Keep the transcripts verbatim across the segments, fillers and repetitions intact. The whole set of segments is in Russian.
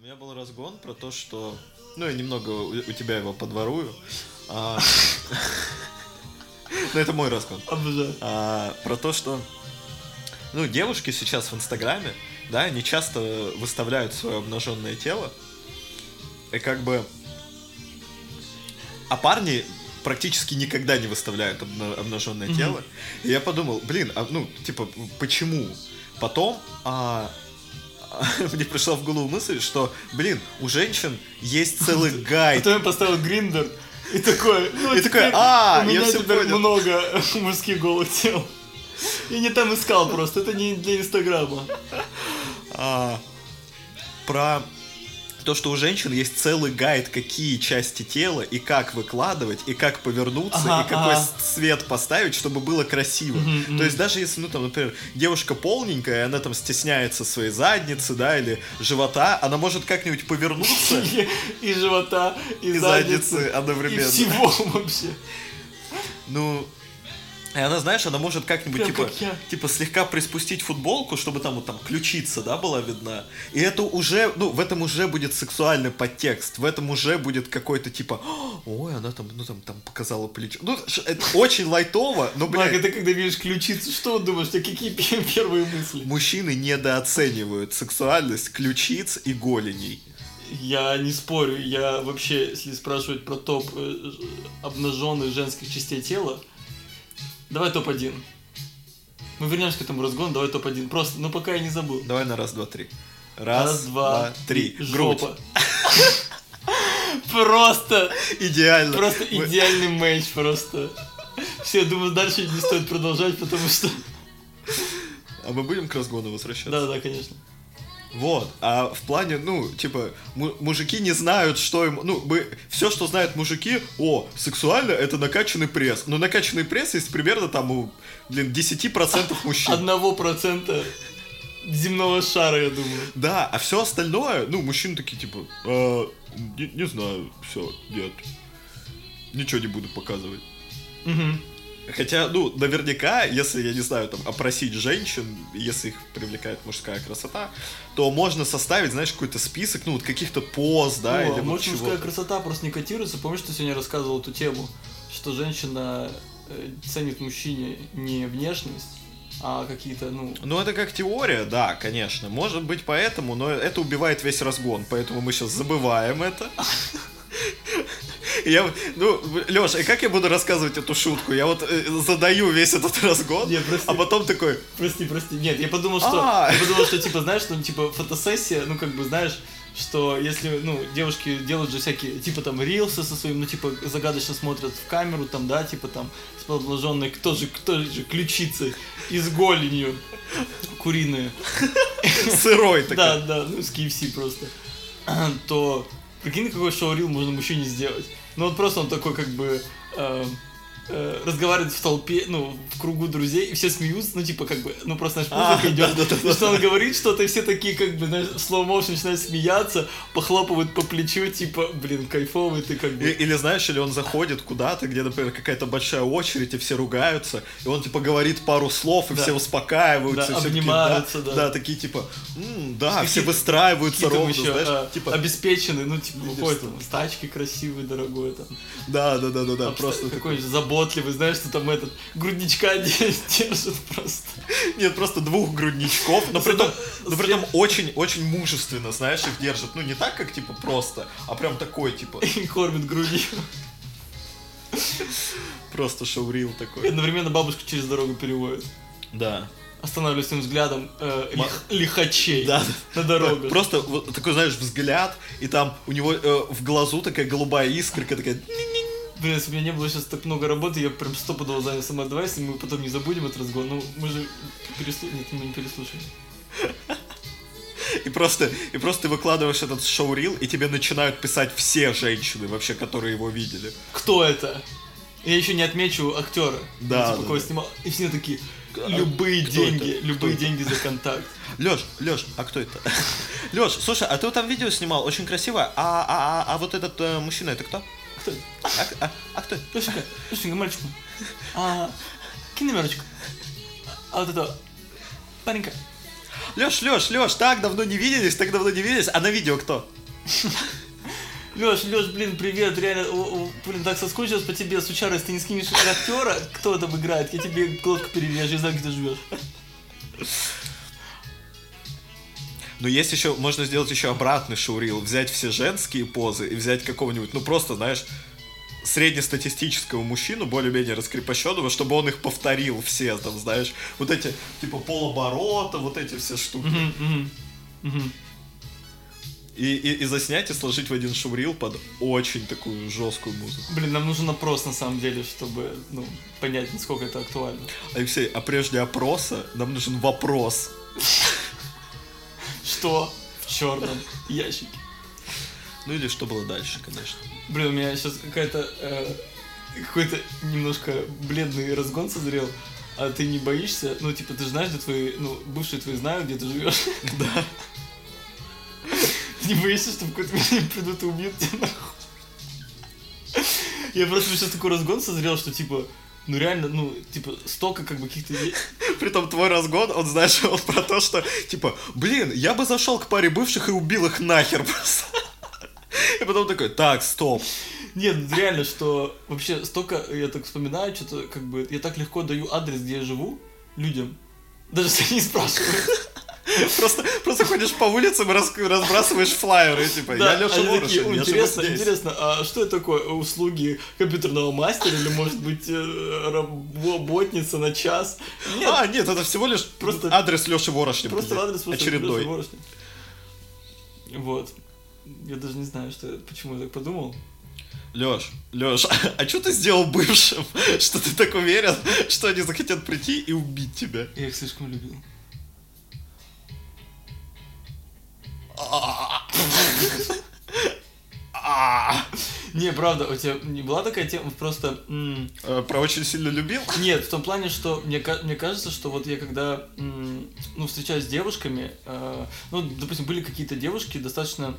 У меня был разгон про то, что... Ну, я немного у, у тебя его подворую. А... Ну, это мой разгон. А, про то, что... Ну, девушки сейчас в Инстаграме, да, они часто выставляют свое обнаженное тело. И как бы... А парни... практически никогда не выставляют обнаженное mm-hmm. тело. И я подумал, блин, а, ну, типа, почему? Потом а, а, мне пришла в голову мысль, что, блин, у женщин есть целый гайд. Потом я поставил Гриндер и такой, ну, и такой, а, у меня теперь много мужских голых тел. Я не там искал просто, это не для Инстаграма. Про... То, что у женщин есть целый гайд, какие части тела и как выкладывать, и как повернуться, ага, и какой ага. цвет поставить, чтобы было красиво. Mm-hmm. То есть даже если, ну там, например, девушка полненькая, она там стесняется своей задницы, да, или живота, она может как-нибудь повернуться. И живота, и задницы одновременно. И всего вообще. Ну... И она, знаешь, она может как-нибудь, прям типа, как типа слегка приспустить футболку, чтобы там вот там ключица, да, была видна. И это уже, ну, в этом уже будет сексуальный подтекст, в этом уже будет какой-то типа, ой, она там, ну, там, там показала плечо. Ну, это очень лайтово, но, блядь. Марк, это когда видишь ключицу, что думаешь, какие первые мысли? Мужчины недооценивают сексуальность ключиц и голеней. Я не спорю, я вообще, если спрашивать про топ обнаженных женских частей тела, давай топ один. Мы вернемся к этому разгону, давай топ один. Просто, ну пока я не забыл. Давай на раз, два, три. Раз, раз два, два, три. Жопа. Просто идеально. Просто идеальный матч просто. Все, думаю, дальше не стоит продолжать, потому что... А мы будем к разгону возвращаться? Да, да, конечно. Вот, а в плане, ну, типа, м- мужики не знают, что им... Ну, мы... все, что знают мужики, о, сексуально, это накачанный пресс. Но накачанный пресс есть примерно там у, блин, десять процентов мужчин. Одного процента земного шара, я думаю. Да, а все остальное, ну, мужчины такие, типа, э, не, не знаю, все, нет, ничего не буду показывать. Угу. Хотя, ну, наверняка, если, я не знаю, там, опросить женщин, если их привлекает мужская красота, то можно составить, знаешь, какой-то список, ну, вот каких-то поз, да, ну, или а вот может, чего-то. Мужская красота просто не котируется. Помнишь, ты сегодня рассказывал эту тему, что женщина ценит в мужчине не внешность, а какие-то, ну... Ну, это как теория, да, конечно. Может быть, поэтому, но это убивает весь разгон, поэтому мы сейчас забываем это. Я, ну, Лёш, и как я буду рассказывать эту шутку? Я вот э, задаю весь этот разгон, нет, а потом такой... Прости, прости, нет, я подумал, что, я подумал, что типа, знаешь, там, типа, фотосессия, ну, как бы, знаешь, что если, ну, девушки делают же всякие, типа, там, рилсы со своим, ну, типа, загадочно смотрят в камеру, там, да, типа, там, с подложенной, кто же, кто же, ключицей и с голенью куриной. Сырой такой. Да, да, ну, с кей эф си просто. То... Прикинь, какой шоу-рил можно мужчине сделать. Ну вот просто он такой как бы э, э, разговаривает в толпе, ну, в кругу друзей, и все смеются, ну типа как бы, ну просто наш музыка а, идет, да, да, да, что да. Он говорит что-то, и все такие как бы, знаешь, в слоу-моушен начинают смеяться, похлопывают по плечу, типа, блин, кайфовый ты как бы. Или, или знаешь, или он заходит куда-то, где, например, какая-то большая очередь, и все ругаются, и он типа говорит пару слов, и да. все успокаиваются, да, и все обнимаются, такие, да, да. Да, такие типа, м-м, да, какие, все выстраиваются ровно, еще, знаешь, а, типа... Обеспеченные, ну типа, выходят, там, тачки красивые, дорогой. Там. Да, да, да, да, да. Просто такой же заботливый, знаешь, что там этот грудничка держит просто. Нет, просто двух грудничков, но при этом очень-очень мужественно, знаешь, их держит. Ну, не так, как типа просто, а прям такой, типа. И кормит грудью. Просто шоурил такой. Одновременно бабушку через дорогу переводит. Да. Останавливаясь своим взглядом э, лих, лихачей да. на дорогу. Просто вот, такой, знаешь, взгляд, и там у него э, в глазу такая голубая искорка, такая... Блин, если бы у меня не было сейчас так много работы, я прям стопудово занялся самоадвайсом, мы потом не забудем этот разгон, ну мы же переслушали... Нет, мы не переслушали. И просто, и просто ты выкладываешь этот шоурил, и тебе начинают писать все женщины вообще, которые его видели. Кто это? Я еще не отмечу актера. Да, типа, да, да. Снимал. И все такие... Любые кто деньги, это? Любые кто деньги это? За контакт. Лёш, Лёш, а кто это? Лёш, слушай, а ты там видео снимал, очень красиво, а, а, а, а вот этот э, мужчина, это кто? Кто? А, а, а кто? Лёшенька, Лёшенька, мальчик, а, кинь номерочку, а вот этого паренька. Леш, Леш, Леш, так давно не виделись, так давно не виделись, а на видео кто? Леш, Леш, блин, привет, реально, о, о, блин, так соскучилась по тебе, сучара, ты не скинешь актера, кто там играет, я тебе глотку перевяжу, я знаю, где ты живешь. Но есть еще, можно сделать еще обратный шоурил, взять все женские позы и взять какого-нибудь, ну просто, знаешь, среднестатистического мужчину, более-менее раскрепощенного, чтобы он их повторил все, там, знаешь, вот эти, типа, полоборота, вот эти все штуки. Mm-hmm, mm-hmm, mm-hmm. И, и, и заснять и сложить в один шоурил под очень такую жесткую музыку. Блин, нам нужен опрос, на самом деле, чтобы, ну, понять, насколько это актуально. Алексей, а прежде опроса нам нужен вопрос. Что в черном ящике? Ну или что было дальше, конечно. Блин, у меня сейчас какая-то э, какой-то немножко бледный разгон созрел. А ты не боишься? Ну, типа, ты же знаешь, где твои, ну, бывшие твои знают, где ты живешь. Да. Ты не боишься, что в какой-то момент придут и убьют тебя нахуй? Я просто сейчас такой разгон созрел, что типа, ну реально, ну, типа, столько как бы каких-то... Притом твой разгон, он, знаешь, он про то, что, типа, блин, я бы зашел к паре бывших и убил их нахер просто. И потом такой, так, стоп. Нет, реально, что вообще столько, я так вспоминаю, что-то как бы, я так легко даю адрес, где я живу, людям, даже если они не спрашивают. Просто, просто ходишь по улицам и разбрасываешь флаеры, типа, да, я Леша Ворошин, я интересно, интересно, а что это такое, услуги компьютерного мастера или, может быть, работница на час? Нет, а, нет, это всего лишь просто адрес Леши Ворошина. Просто адрес очередной. Леши Ворошина. Вот. Я даже не знаю, что, почему я так подумал. Лёш, Лёш, а, а что ты сделал бывшим, что ты так уверен, что они захотят прийти и убить тебя? Я их слишком любил. Не, правда, у тебя не была такая тема, просто... Про очень сильно любил? Нет, в том плане, что мне кажется, что вот я когда встречаюсь с девушками, ну, допустим, были какие-то девушки достаточно,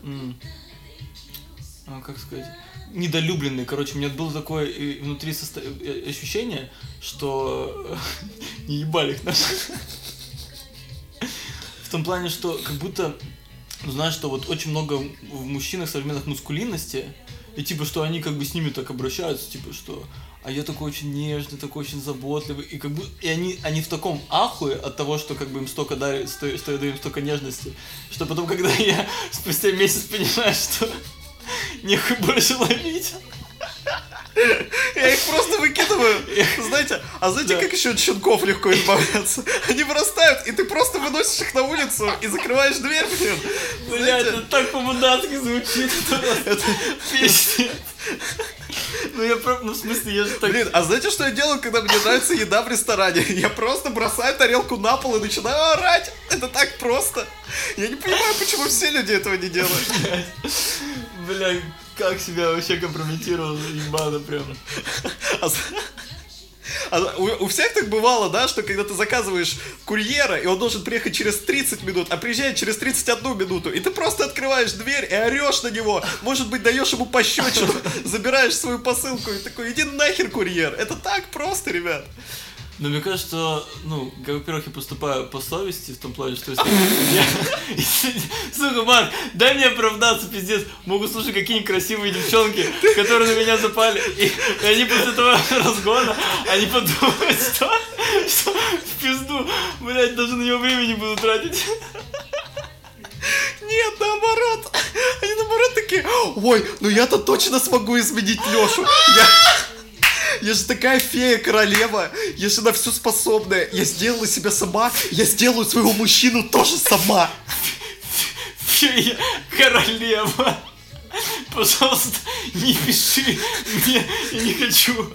как сказать, недолюбленные, короче, у меня было такое внутри ощущение, что не ебали их нас. В том плане, что как будто... Знаешь, что вот очень много в мужчинах современных мускулинности, и типа, что они как бы с ними так обращаются, типа, что а я такой очень нежный, такой очень заботливый, и как бы, и они, они в таком ахуе от того, что как бы им столько дарит, что, что я даю им столько нежности, что потом, когда я спустя месяц понимаю, что нехуй больше ловить, я их просто выкидываю, знаете, а знаете, да. Как еще от щенков легко избавляться? Они вырастают, и ты просто выносишь их на улицу и закрываешь дверь, блин. Блядь, это так по-мудацки звучит, это песня. Ну я просто, ну в смысле, я же так... Блин, а знаете, что я делаю, когда мне нравится еда в ресторане? Я просто бросаю тарелку на пол и начинаю орать. Это так просто. Я не понимаю, почему все люди этого не делают. Бля, как себя вообще компрометировал, ебано прям. А у, у всех так бывало, да, что когда ты заказываешь курьера, и он должен приехать через тридцать минут, а приезжает через тридцать одну минуту, и ты просто открываешь дверь и орешь на него, может быть, даешь ему пощечину, забираешь свою посылку и такой, иди нахер, курьер. Это так просто, ребят. Ну, мне кажется, что, ну, во-первых, я поступаю по совести в том плане, что если... Сука, Марк, дай мне оправдаться, пиздец. Могу слушать какие-нибудь красивые девчонки, которые на меня запали. И они после этого разгона, они подумают, что в пизду, блядь, даже на него времени буду тратить. Нет, наоборот. Они наоборот такие, ой, ну я-то точно смогу изменить Лешу. Я... Я же такая фея-королева, я же на все способная, я сделала себя сама, я сделаю своего мужчину тоже сама. Фея-королева, пожалуйста, не пиши мне, я не хочу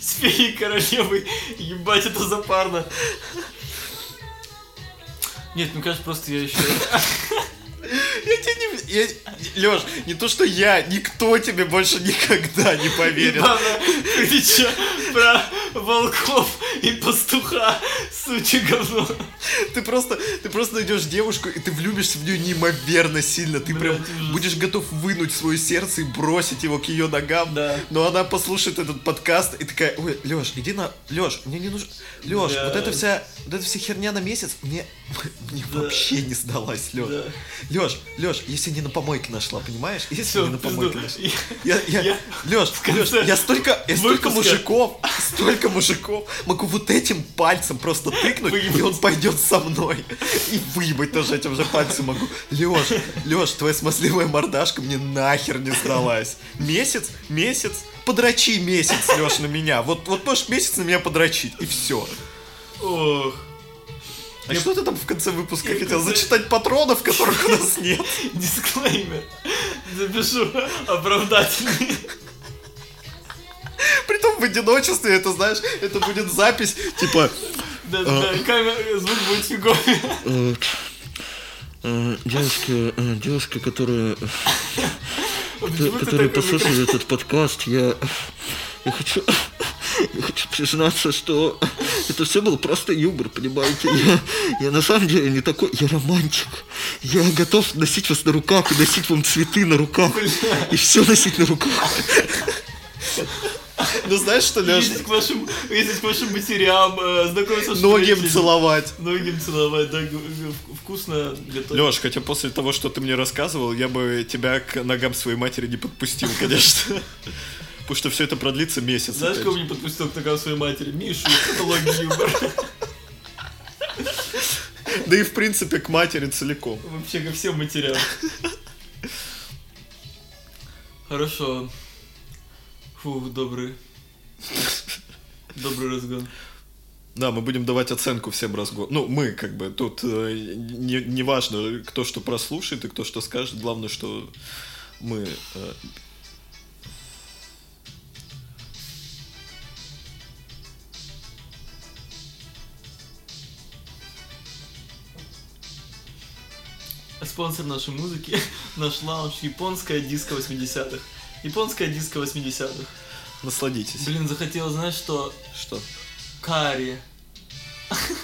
с феей-королевой, ебать, это запарно. Нет, мне кажется, просто я еще... Я тебе не... Я... Лёш, не то что я, никто тебе больше никогда не поверит. Ты чё, про волков и пастуха, сучье говно. Ты просто, ты просто найдешь девушку, и ты влюбишься в нее неимоверно сильно. Ты Блядь, прям ужас. будешь готов вынуть свое сердце и бросить его к ее ногам. Да. Но она послушает этот подкаст и такая: ой, Леш, иди на... Леш, мне не нужно... Леш, да. вот, это вся, вот эта вся херня на месяц мне, мне да. вообще не сдалась, Леш. Да. Леш, Леш, я себя не на помойке нашла, понимаешь? Я себя не на помойке нашла. Я, я, я... Леш, Леш, я столько, я столько мужиков, столько мужиков могу вот этим пальцем просто тыкнуть, Выебать. и он пойдет со мной. И выебать тоже этим же пальцем могу. Леш, Леш, твоя смазливая мордашка мне нахер не сдалась. Месяц, месяц, подрочи месяц, Леш, на меня. Вот, вот можешь месяц на меня подрочить, и все. Ох. А я... что ты там в конце выпуска я хотел? Конце... Зачитать патронов, которых у нас нет? Дисклеймер. Запишу оправдательный. Притом в одиночестве, это, знаешь, это будет запись, типа... Да-да-да, камера, звук будет фиговый. Девушка, девушка, которая... Которая послушала этот подкаст, я... Я хочу... Я хочу признаться, что это все был просто юмор, понимаете? Я, я на самом деле не такой, я романтик. Я готов носить вас на руках и носить вам цветы на руках. И все носить на руках. Ну знаешь что, Лёш? Ездить к вашим, ездить к вашим матерям, знакомиться с Ногим шпрителем. целовать. Ногим целовать, да, вкусно готовить. Лёш, хотя после того, что ты мне рассказывал, я бы тебя к ногам своей матери не подпустил, конечно. Потому что все это продлится месяц. Знаешь, кого не подпустил к ногам своей матери? Мишу, патологию юмора. Да и в принципе к матери целиком. Вообще ко всем матерям. Хорошо. Фу, добрый. Добрый разгон. Да, мы будем давать оценку всем разгон. Ну, мы как бы тут э, не, не важно, кто что прослушает и кто что скажет. Главное, что мы... Э, Спонсор нашей музыки, наш лаунж — японская диско восьмидесятых. Японская диско восьмидесятых. Насладитесь. Блин, захотел знать, что... Что? Карри.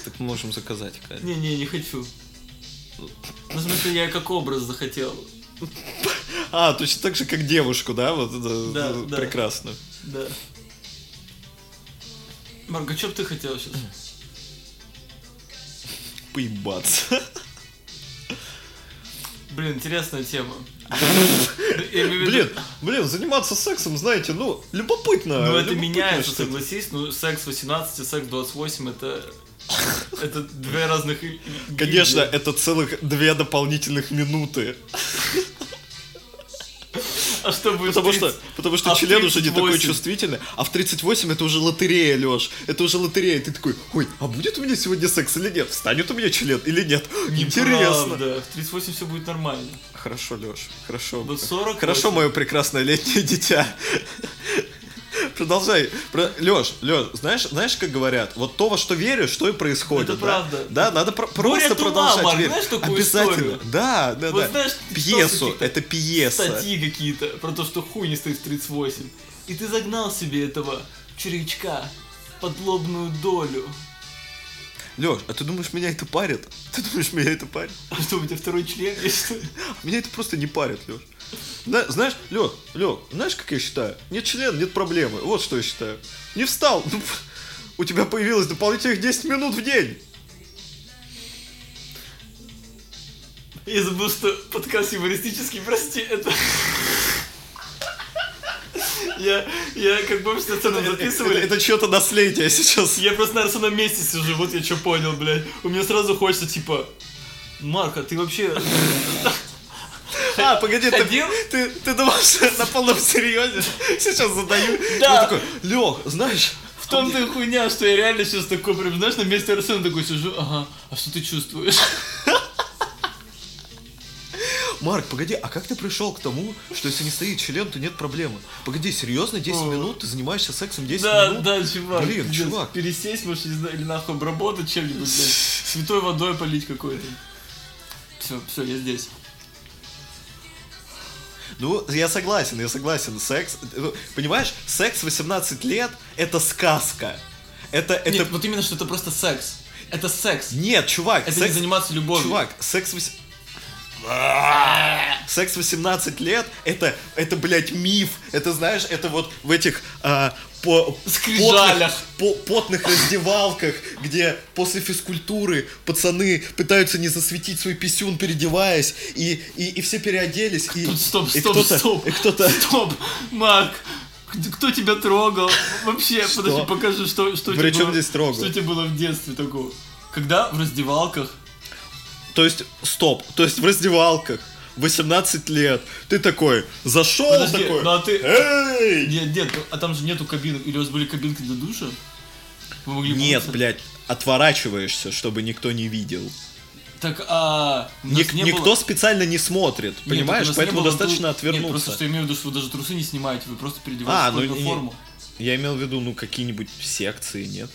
Так мы можем заказать карри. Не-не, не хочу. Ну, в смысле, я как образ захотел. А, точно так же, как девушку, да? Вот это да, да. Прекрасно. Да. Марк, а что бы ты хотел сейчас? Поебаться. Блин, интересная тема. Блин, блин, заниматься сексом, знаете, ну, любопытно. Ну, это меняется, согласись, ну, секс восемнадцать и секс двадцать восемь, это... Это две разных... Конечно, это целых две дополнительных минуты. А что будет? Потому что, потому что а член уже не такой чувствительный. А в тридцать восемь это уже лотерея, Лёш. Это уже лотерея. Ты такой: ой, а будет у меня сегодня секс или нет? Встанет у меня член или нет? Не Интересно. Правда. В тридцать восемь все будет нормально. Хорошо, Лёш. Хорошо. Хорошо, мое прекрасное летнее дитя. Продолжай. Лёш, Лёш, знаешь, знаешь, как говорят, вот то, во что веришь, что и происходит. Это да? правда. Да, надо про- просто продолжать ума, верить. Знаешь, такую Обязательно. Историю? Да, да, вот да. Знаешь, пьесу, это пьеса. Статьи какие-то про то, что хуй не стоит в тридцать восемь. И ты загнал себе этого червячка под лобную долю. Лёш, а ты думаешь, меня это парит? Ты думаешь, меня это парит? А что, у тебя второй член есть, что ли? Меня это просто не парит, Лёш. Да, знаешь, Лёх, Лёх, знаешь, как я считаю? Нет члена, нет проблемы. Вот что я считаю. Не встал. Ну, у тебя появилось дополнительных десять минут в день. Я забыл, что подкаст юмористический, прости, это... Я, я как бы все сцену записывали. Это, это, это что-то наследие сейчас. Я просто на самом месте сижу, вот я что понял, блядь. У меня сразу хочется, типа... Марк, а ты вообще... А, погоди, ты, ты, ты думал, что я на полном серьезе сейчас задаю? Да. Такой: Лёх, знаешь, в том-то и хуйня, что я реально сейчас такой, прям, знаешь, на месте Арсена такой сижу: ага, а что ты чувствуешь? Марк, погоди, а как ты пришел к тому, что если не стоит член, то нет проблемы? Погоди, серьезно, десять минут, ты занимаешься сексом десять минут? Да, да, чувак. Блин, чувак. Пересесть, может, или нахуй обработать чем-нибудь, блядь, святой водой полить какой-то. Все, все, я здесь. Ну, я согласен, я согласен, секс, понимаешь, секс восемнадцать лет — это сказка, это... это... Нет, вот именно, что это просто секс. Это секс. Нет, чувак. Это секс... не заниматься любовью. Чувак, секс... Секс восемнадцать лет, это, это, блядь, миф. Это, знаешь, это вот в этих а, по, потных, по, потных раздевалках, где после физкультуры пацаны пытаются не засветить свой писюн, переодеваясь, и, и, и все переоделись. Кто, и, стоп, и стоп, кто-то, стоп, и кто-то... стоп, Марк. Кто тебя трогал? Вообще, что? Подожди, покажи, что, что, тебе было, здесь что тебе было в детстве такого. Когда в раздевалках... То есть, стоп, то есть в раздевалках восемнадцать лет ты такой, зашел Подожди, такой, ну а ты... эй! Нет, нет, а там же нету кабинок, или у вас были кабинки для душа? Вы могли нет, помыться? Блядь, отворачиваешься, чтобы никто не видел. Так, а... Ник- не никто было... специально не смотрит, нет, понимаешь, поэтому было... достаточно отвернуться. Нет, просто что я имею в виду, что вы даже трусы не снимаете, вы просто переодеваете а, в ну, форму. Я имел в виду, ну, какие-нибудь секции, нет?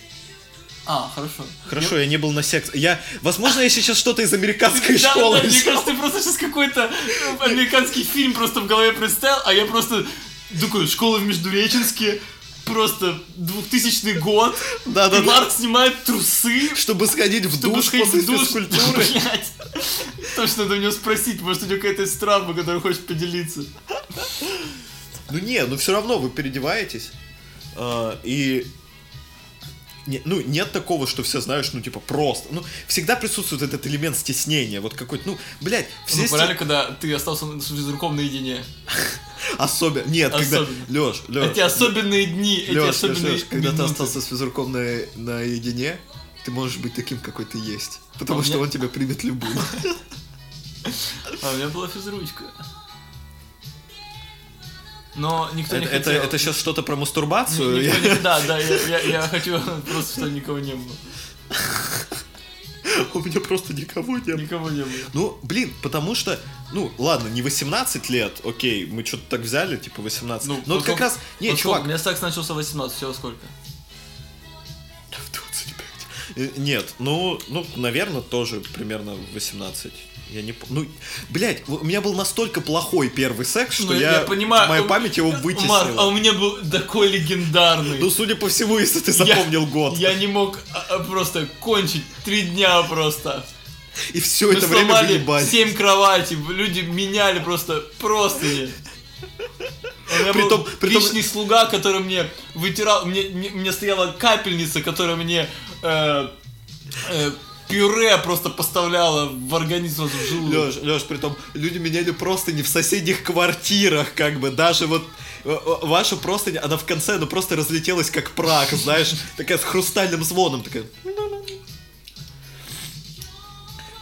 А, хорошо. Хорошо, я, я не был на секции. Я... Возможно, я сейчас что-то из американской да, школы. Да, мне кажется, ты просто сейчас какой-то американский фильм просто в голове представил, а я просто такой, школа в Междуреченске, просто двухтысячный год, да, да, Марк да. снимает трусы, чтобы сходить в чтобы душ сходить после в душ. физкультуры. Блядь. Точно, надо у него спросить, может, у него какая-то из травма, которую хочешь поделиться. Ну не, ну все равно вы переодеваетесь, а, и... Не, ну, нет такого, что все, знаешь, ну, типа, просто. Ну, всегда присутствует этот элемент стеснения. Вот какой-то, ну, блядь, все. Ну, правильно, стес... когда ты остался с физруком наедине. Особенно. Нет, особенно. Когда. Лёш, Лёш. Эти особенные дни, Лёш, эти особенные Лёш, Лёш, когда минуты. Ты остался с физруком на... наедине, ты можешь быть таким, какой ты есть. Потому а что меня... он тебя примет любым. А у меня была физручка. Но никто не это, хотел. Это, это сейчас что-то про мастурбацию? Никто не... Да, да, я, я, я хочу просто, чтобы никого не было. У меня просто никого не было. Никого не было. Ну, блин, потому что, ну, ладно, не восемнадцать лет, окей, мы что-то так взяли, типа восемнадцать. Ну, но вот как раз... Нет, чувак... У меня секс начался в восемнадцать, всего сколько? В двадцать пять. Нет, ну, ну, наверное, тоже примерно в восемнадцать. Я не помню. Ну, блядь, у меня был настолько плохой первый секс, что ну, я, я понимаю, моя память его вытеснила. Марк, а у меня был такой легендарный. Ну, судя по всему, если ты запомнил я, год. Я не мог просто кончить три дня просто. И все мы это время выебались. Семь кроватей, люди меняли просто простыни. У меня притом, был притом... личный слуга, который мне вытирал... Мне, мне, мне стояла капельница, которая мне... Э, э, пюре просто поставляло в организм в желудок. Лёш, Лёш, притом люди меняли простыни в соседних квартирах, как бы, даже вот ваша простыня, она в конце, она просто разлетелась как прах, знаешь, такая с хрустальным звоном, такая...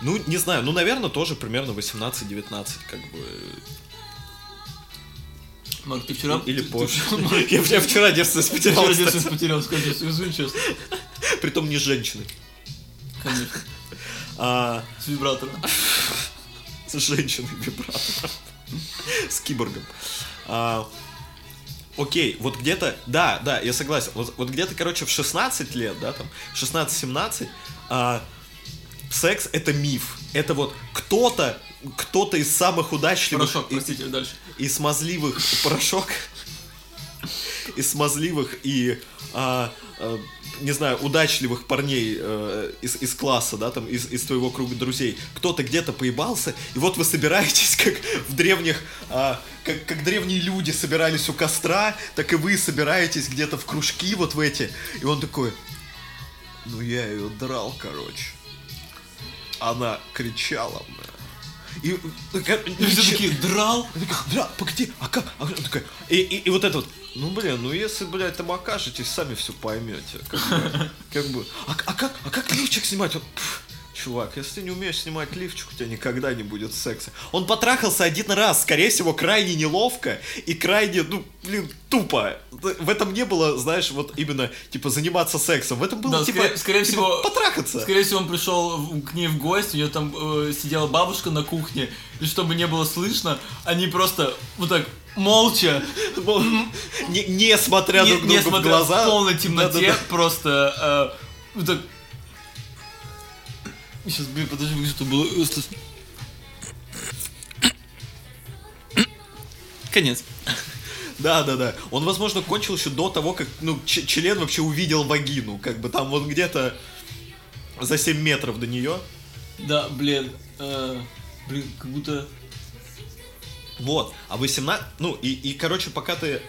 Ну, не знаю, ну, наверное, тоже примерно восемнадцать-девятнадцать, как бы... Марк, ты вчера... Или позже. Я вчера девственность потерял, кстати. Я вчера девственность потерял, скажу, извини, честно. Притом не женщины. Конечно. А... С вибратором. С женщиной-вибратором. С киборгом. А... Окей, вот где-то, да, да, я согласен. Вот, вот где-то, короче, в шестнадцать лет, да, там, шестнадцать-семнадцать, а... секс — это миф. Это вот кто-то, кто-то из самых удачливых... Порошок, и, простите, дальше. И смазливых... Порошок. И смазливых, и... А, а... не знаю, удачливых парней э, из, из класса, да, там, из, из твоего круга друзей, кто-то где-то поебался, и вот вы собираетесь, как в древних, э, как, как древние люди собирались у костра, так и вы собираетесь где-то в кружки вот в эти, и он такой, ну я ее драл, короче. Она кричала, бля. И, и все такие, драл? Драл, погоди, а как? А, такая, и, и, и вот это вот, ну, блин, ну, если, блядь, там окажетесь, сами все поймете. Как бы, как бы. А, а, как, а как лифчик снимать? Вот, пфф, чувак, если ты не умеешь снимать лифчик, у тебя никогда не будет секса. Он потрахался один раз, скорее всего, крайне неловко и крайне, ну, блин, тупо. В этом не было, знаешь, вот именно, типа, заниматься сексом. В этом было, да, типа, скорее, скорее типа всего, потрахаться. Скорее всего, он пришел к ней в гости, у нее там э, сидела бабушка на кухне, и чтобы не было слышно, они просто вот так... Молча, не, не смотря друг другу в глаза, в полной темноте, да, да, да. Просто э, вот так. Сейчас, блин, подожди, что было. Конец. Да, да, да. Он, возможно, кончил еще до того, как ну, ч- член вообще увидел вагину, как бы там вот где-то. За семь метров до нее. Да, блин. Э, блин, как будто... Вот. А восемнадцать... Ну, и, и, короче, пока ты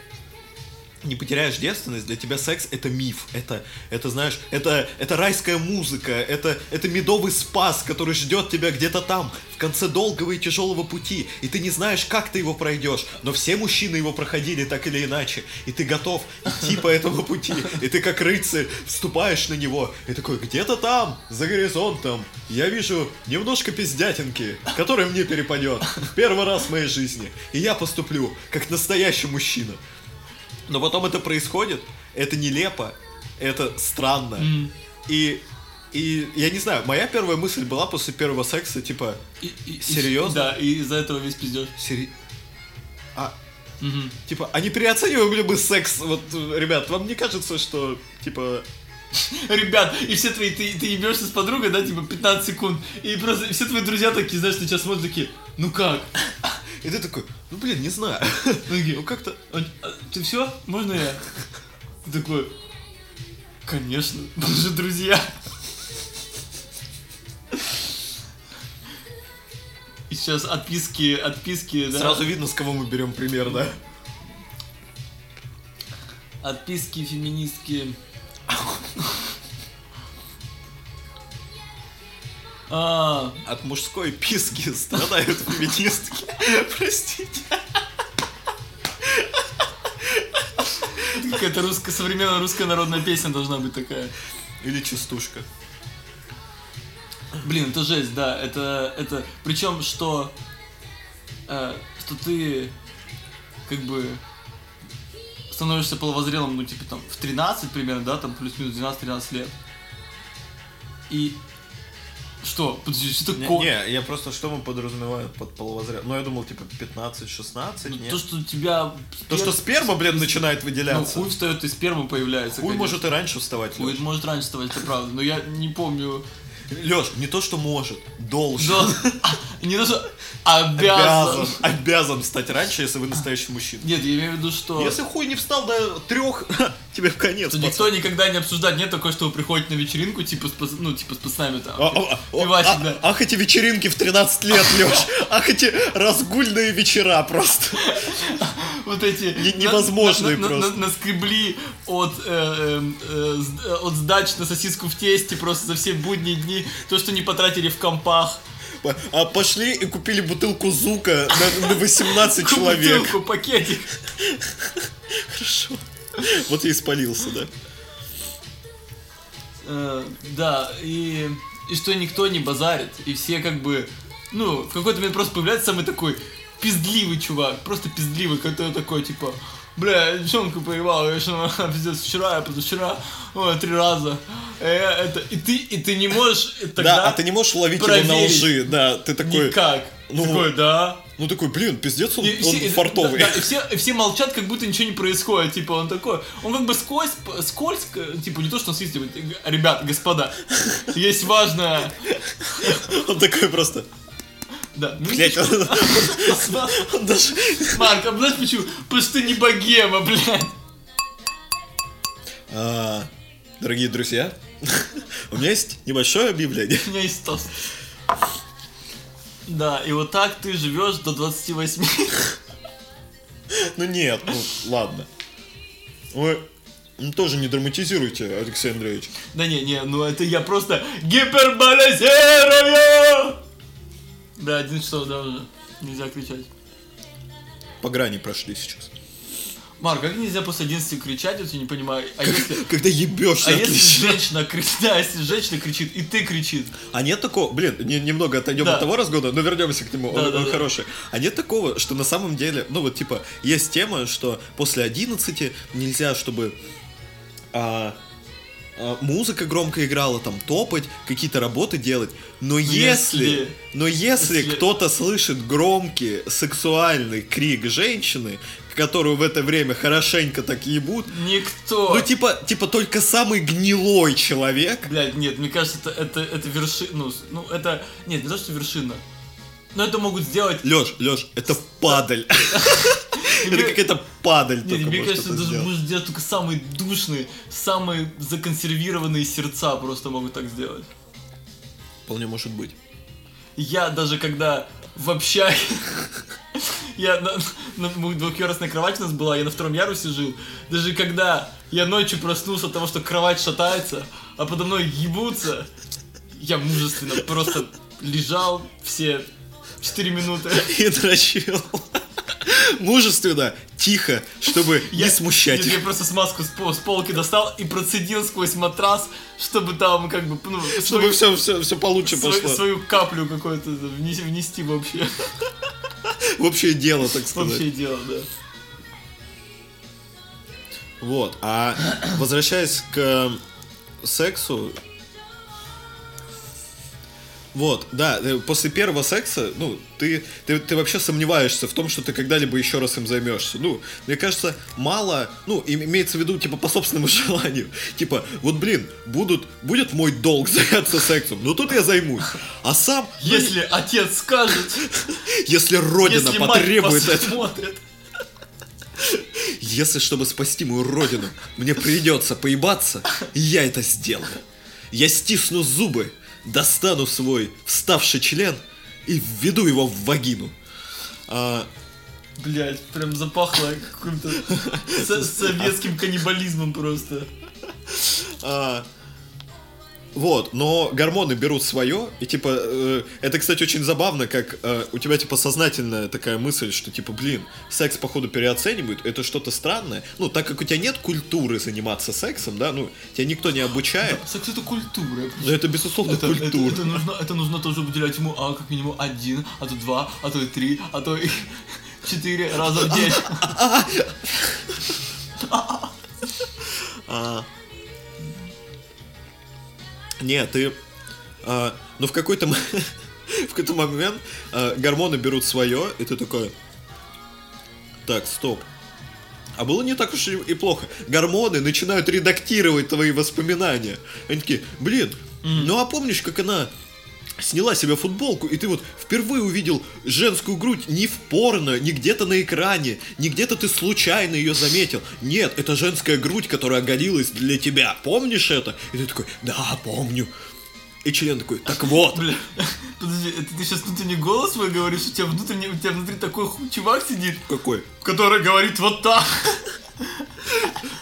не потеряешь девственность, для тебя секс — это миф. Это, это знаешь, это, это райская музыка. Это, это медовый спас, который ждет тебя где-то там, в конце долгого и тяжелого пути. И ты не знаешь, как ты его пройдешь. Но все мужчины его проходили так или иначе. И ты готов идти по этому пути. И ты, как рыцарь, вступаешь на него. И такой, где-то там, за горизонтом, я вижу немножко пиздятинки, которая мне перепадет. Первый раз в моей жизни. И я поступлю, как настоящий мужчина. Но потом это происходит, это нелепо, это странно. Mm. И, и я не знаю, моя первая мысль была после первого секса, типа, и, серьезно? И, да, и из-за этого весь пиздёж. Сери... А, mm-hmm. Типа, а не переоцениваем ли мы секс? Вот, ребят, вам не кажется, что, типа... Ребят, и все твои, ты, ты ебешься с подругой, да, типа, пятнадцать секунд, и просто все твои друзья такие, знаешь, сейчас смотрят такие, ну как? И ты такой, ну блин, не знаю. Ну как-то. Ты все? Можно я? Ты такой, конечно, мы же друзья. И сейчас отписки, отписки, да. Сразу видно, с кого мы берем пример, да. Отписки, феминистки. А... От мужской писки страдают феминистки. Простите. Какая-то русская, современная русская народная песня должна быть такая. Или частушка. Блин, это жесть, да. Это, это... Причем, что... Э, что ты... Как бы... Становишься половозрелым, ну, типа, там, в тринадцать примерно, да, там, плюс-минус двенадцать-тринадцать лет. И... Что? Подожди, что такое? Не, не, я просто, что мы подразумеваем под половозрелым? Ну, я думал, типа, пятнадцать-шестнадцать, ну, нет? То, что у тебя... То, что сперма, блин, начинает выделяться. Ну, хуй встает, и сперма появляется. Хуй, конечно, может и раньше вставать, Лёш. Хуй может раньше вставать, это правда, но я не помню... Лёш, не то, что может, должен. Не то, что обязан. Обязан встать раньше, если вы настоящий мужчина. Нет, я имею в виду, что... Если хуй не встал до трех, тебе в конец. Никто никогда не обсуждает. Нет такого, что вы приходите на вечеринку, типа, ну, типа, с пацанами там. Ах, эти вечеринки в тринадцать лет, Лёш. Ах, эти разгульные вечера просто. Вот эти... Невозможные просто. Наскребли от сдач на сосиску в тесте просто за все будние дни. То, что не потратили в компах. А пошли и купили бутылку Зука на восемнадцать человек. Бутылку, пакетик. Хорошо. Вот я и спалился, да? Да, и... И что никто не базарит. И все как бы... Ну, в какой-то момент просто появляется самый такой... Пиздливый чувак, просто пиздливый, который такой, типа, бля, девчонку поебал, я что, пиздец, вчера, я позавчера, ой, три раза, э, это, и ты, и ты не можешь тогда Да, а ты не можешь ловить его на лжи, да, ты такой... Никак, ну, такой, да. Ну такой, блин, пиздец, он, и все, он фартовый. Да, да, и все, и все молчат, как будто ничего не происходит, типа, он такой, он как бы скользь, скользко, типа, не то, что он свистит, ребят, господа, есть важное... Он такой просто... Да, блять, он, он, он, он даже... Марк, а знаешь почему? Потому что ты не богема, блядь. А, дорогие друзья, у меня есть небольшое объявление. У меня есть тост. Да, и вот так ты живешь до двадцати восьми. Ну нет, ну ладно. Ой. Ну, тоже не драматизируйте, Алексей Андреевич. Да не, не, ну это я просто гиперболизирую. Да, один часов, да, уже. Нельзя кричать. По грани прошли сейчас. Марк, как нельзя после одиннадцати кричать, вот я не понимаю. А как, если... Когда ебешься, а отлично. Если женщина кричит, да, если женщина кричит, и ты кричит. А нет такого, блин, не, немного отойдем да. от того разгона, но вернемся к нему, да, он, да, он да. хороший. А нет такого, что на самом деле, ну вот типа, есть тема, что после одиннадцати нельзя, чтобы... А... музыка громко играла, там, топать, какие-то работы делать. Но если, если... Но если, если кто-то слышит громкий сексуальный крик женщины, которую в это время хорошенько так ебут... Никто! Ну, типа, типа только самый гнилой человек... Блядь, нет, мне кажется, это, это, это вершина... Ну, ну, это... Нет, не то, что вершина. Но это могут сделать... Лёш, Лёш, это падаль. Это какая-то падаль только может это сделать. Мне кажется, даже может сделать только самые душные, самые законсервированные сердца просто могут так сделать. Вполне может быть. Я даже когда в общаге... Я на, на, двухъярусная кровать у нас была, я на втором ярусе жил. Даже когда я ночью проснулся от того, что кровать шатается, а подо мной ебутся, я мужественно просто лежал все четыре минуты. И дрочил. Мужественно, тихо, чтобы я, не смущать. Я, я просто смазку с, пол, с полки достал и процедил сквозь матрас, чтобы там как бы... Ну, чтобы свою, все, все, все получше свой, пошло. Свою каплю какую-то внести, внести вообще. В общее дело, так сказать. В общее дело, да. Вот, а возвращаясь к сексу... Вот, да, после первого секса, ну, ты, ты, ты вообще сомневаешься в том, что ты когда-либо еще раз им займешься. Ну, мне кажется, мало, ну, имеется в виду, типа, по собственному желанию. Типа, вот, блин, будут, будет мой долг заняться сексом, но тут я займусь. А сам... Если ну, отец скажет... Если родина если потребует этого... Если, чтобы спасти мою родину, мне придется поебаться, я это сделаю. Я стисну зубы. Достану свой вставший член и введу его в вагину. А... Блять, прям запахло каким-то советским каннибализмом просто. А... Вот, но гормоны берут свое, и типа, э, это, кстати, очень забавно, как э, у тебя, типа, сознательная такая мысль, что, типа, блин, секс, походу, переоценивают, это что-то странное. Ну, так как у тебя нет культуры заниматься сексом, да, ну, тебя никто не обучает. Да, секс — это культура. Да, это, безусловно, это, культура. Это, это, нужно, это нужно тоже уделять ему, а, как минимум, один, а то два, а то и три, а то и четыре раза в день. Не, ты... Э, ну, в какой-то, в какой-то момент э, гормоны берут свое, и ты такой... Так, стоп. А было не так уж и, и плохо. Гормоны начинают редактировать твои воспоминания. Они такие, блин, mm. ну а помнишь, как она сняла себе футболку, и ты вот впервые увидел женскую грудь не в порно, не где-то на экране, не где-то ты случайно ее заметил. Нет, это женская грудь, которая оголилась для тебя. Помнишь это? И ты такой, да, помню. И член такой, так вот. Бля, подожди, это ты сейчас внутренний голос свой говоришь, у тебя, внутренний, у тебя внутри такой чувак сидит. Какой? Который говорит вот так.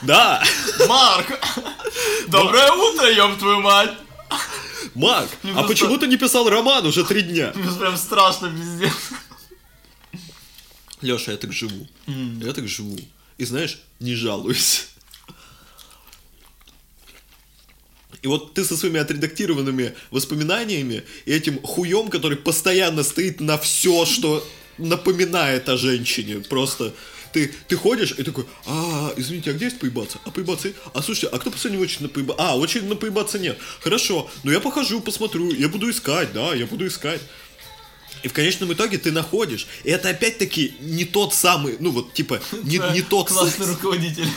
Да. Марк, доброе утро, ёб твою мать. Марк, мне а просто... почему ты не писал роман уже три дня? Мне прям страшно, пиздец. Леша, я так живу. Mm. Я так живу. И знаешь, не жалуюсь. И вот ты со своими отредактированными воспоминаниями и этим хуем, который постоянно стоит на все, что напоминает о женщине. Просто... Ты, ты ходишь и такой, а, извините, а где есть поебаться? А поебаться? А слушайте, а кто последний очередь на поебаться? А, очередь на поебаться нет. Хорошо, но я похожу, посмотрю, я буду искать, да, я буду искать. И в конечном итоге ты находишь. И это опять-таки не тот самый, ну вот, типа, не, не тот... Классный руководитель.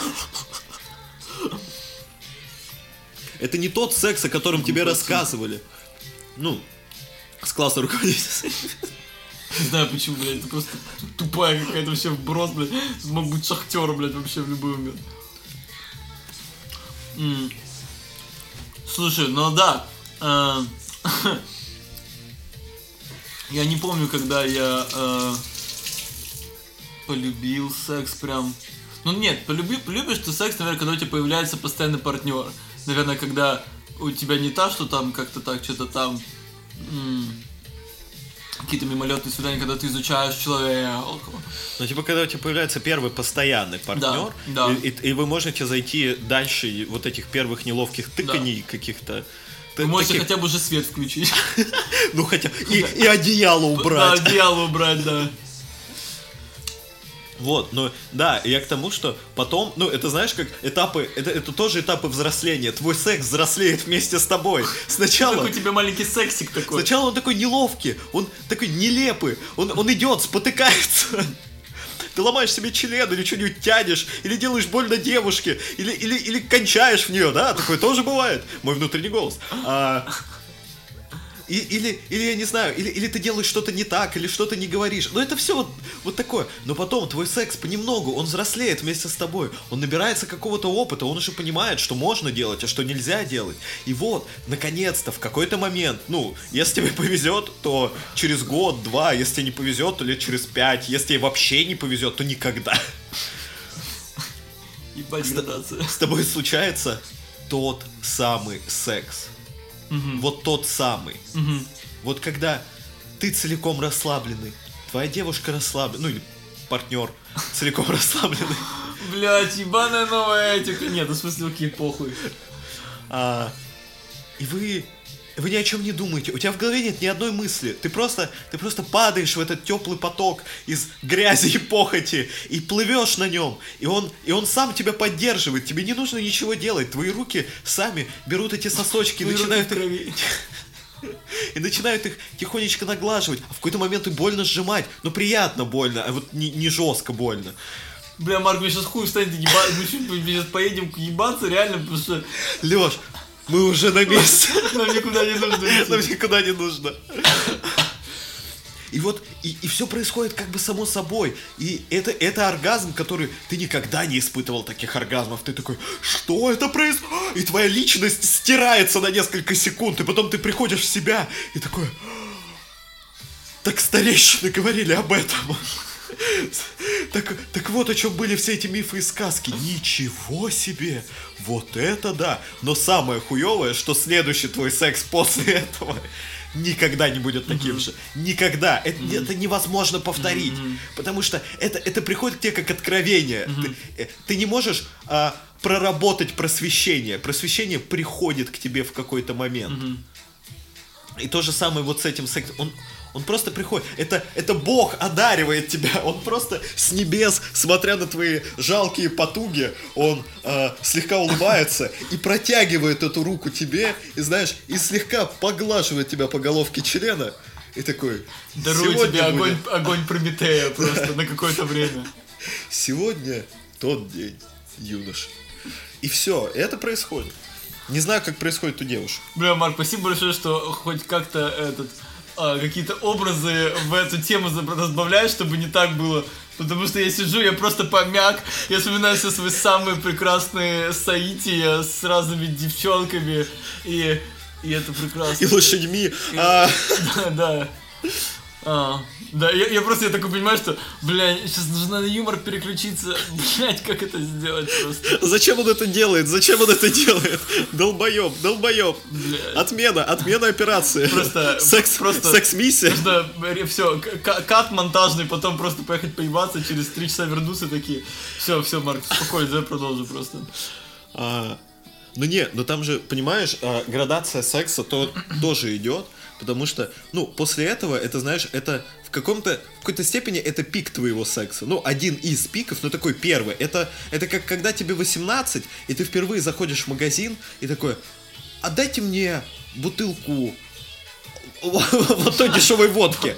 Это не тот секс, о котором тебе рассказывали. Ну, с классным руководителем. Не знаю почему, блядь, это просто тупая какая-то вообще вброс, блядь. Мог быть шахтером, блядь, вообще в любой момент. М-м. Слушай, ну да. Я не помню, когда я э- полюбил секс прям. Ну нет, полюби, полюбишь ты секс, наверное, когда у тебя появляется постоянный партнер. Наверное, когда у тебя не та, что там как-то так, что-то там... М- какие-то мимолетные свидания, когда ты изучаешь человека. Ну, типа, когда у тебя появляется первый постоянный партнер, да, да. И, и, и вы можете зайти дальше вот этих первых неловких тыканий, да, каких-то. Ты, вы можете таких... хотя бы уже свет включить. Ну, хотя и одеяло убрать. Да, одеяло убрать, да. Вот, ну, да, я к тому, что потом, ну, это, знаешь, как этапы, это, это тоже этапы взросления. Твой секс взрослеет вместе с тобой. Сначала... Такой у тебя маленький сексик такой. Сначала он такой неловкий, он такой нелепый, он, он идет, спотыкается. Ты ломаешь себе член, или что-нибудь тянешь, или делаешь больно девушке, или, или, или кончаешь в нее, да, такое тоже бывает. Мой внутренний голос. А... И, или, или, я не знаю, или, или ты делаешь что-то не так, или что-то не говоришь. Но это все вот вот такое. Но потом твой секс понемногу, он взрослеет вместе с тобой, он набирается какого-то опыта, он уже понимает, что можно делать, а что нельзя делать. И вот, наконец-то, в какой-то момент, ну, если тебе повезет, то через год-два, если не повезет, то лет через пять, если тебе вообще не повезет, то никогда. Ебать, градация. С тобой случается тот самый секс. Угу. Вот тот самый. Угу. Вот когда ты целиком расслабленный, твоя девушка расслаблена, ну или партнер целиком расслабленный. Блять, ебаная новая этика. Нет, в смысле, окей, похуй. А, и вы... Вы ни о чем не думаете, у тебя в голове нет ни одной мысли. Ты просто, ты просто падаешь в этот теплый поток из грязи и похоти и плывешь на нем. И он, и он сам тебя поддерживает. Тебе не нужно ничего делать. Твои руки сами берут эти сосочки и начинают их, и начинают их тихонечко наглаживать. А в какой-то момент и больно сжимать. Но приятно больно, а вот не, не жестко больно. Бля, Марк, мне сейчас хуй встанет, еба... мы сейчас поедем ебаться, реально, потому что... Лёш, мы уже на месте. Нам никуда не нужно идти. Нам никуда не нужно. И вот, и, и все происходит как бы само собой. И это, это оргазм, который ты никогда не испытывал таких оргазмов. Ты такой, что это происходит? И твоя личность стирается на несколько секунд. И потом ты приходишь в себя и такой... Так старейшины говорили об этом. Так, так вот о чем были все эти мифы и сказки. Ничего себе! Вот это да! Но самое хуевое, что следующий твой секс после этого никогда не будет таким mm-hmm. же. Никогда. Это, mm-hmm. это невозможно повторить. Mm-hmm. Потому что это, это приходит к тебе как откровение. Mm-hmm. Ты, ты не можешь а, проработать просвещение. Просвещение приходит к тебе в какой-то момент. Mm-hmm. И то же самое вот с этим сексом. Он... Он просто приходит, это, это Бог одаривает тебя, он просто с небес, смотря на твои жалкие потуги, он э, слегка улыбается и протягивает эту руку тебе, и знаешь, и слегка поглаживает тебя по головке члена, и такой... Дарует тебе огонь, огонь Прометея просто на какое-то время. Сегодня тот день, юноша. И все, это происходит. Не знаю, как происходит у девушек. Бля, Марк, спасибо большое, что хоть как-то этот... А, какие-то образы в эту тему разбавляю, чтобы не так было. Потому что я сижу, я просто помяк. Я вспоминаю все свои самые прекрасные соития с разными девчонками. И, и это прекрасно. И лошадьми. И... А... Да, да. А, да, я, я просто я такой понимаю, что, бля, сейчас нужно на юмор переключиться. Блять, как это сделать просто? Зачем он это делает? Зачем он это делает? Долбоёб, долбоёб. Блядь. Отмена, отмена операции. Просто, секс, просто, секс-миссия. Нужно, все, к- кат монтажный, потом просто поехать поебаться, через три часа вернуться такие. Все, все, Марк, успокойся, давай продолжу просто. А, ну не, но там же, понимаешь, градация секса то, тоже идет. Потому что, ну, после этого, это, знаешь, это в каком-то, в какой-то степени это пик твоего секса. Ну, один из пиков, но такой первый. Это, это как когда тебе восемнадцать, и ты впервые заходишь в магазин, и такой, а дайте мне бутылку вот той дешевой водки.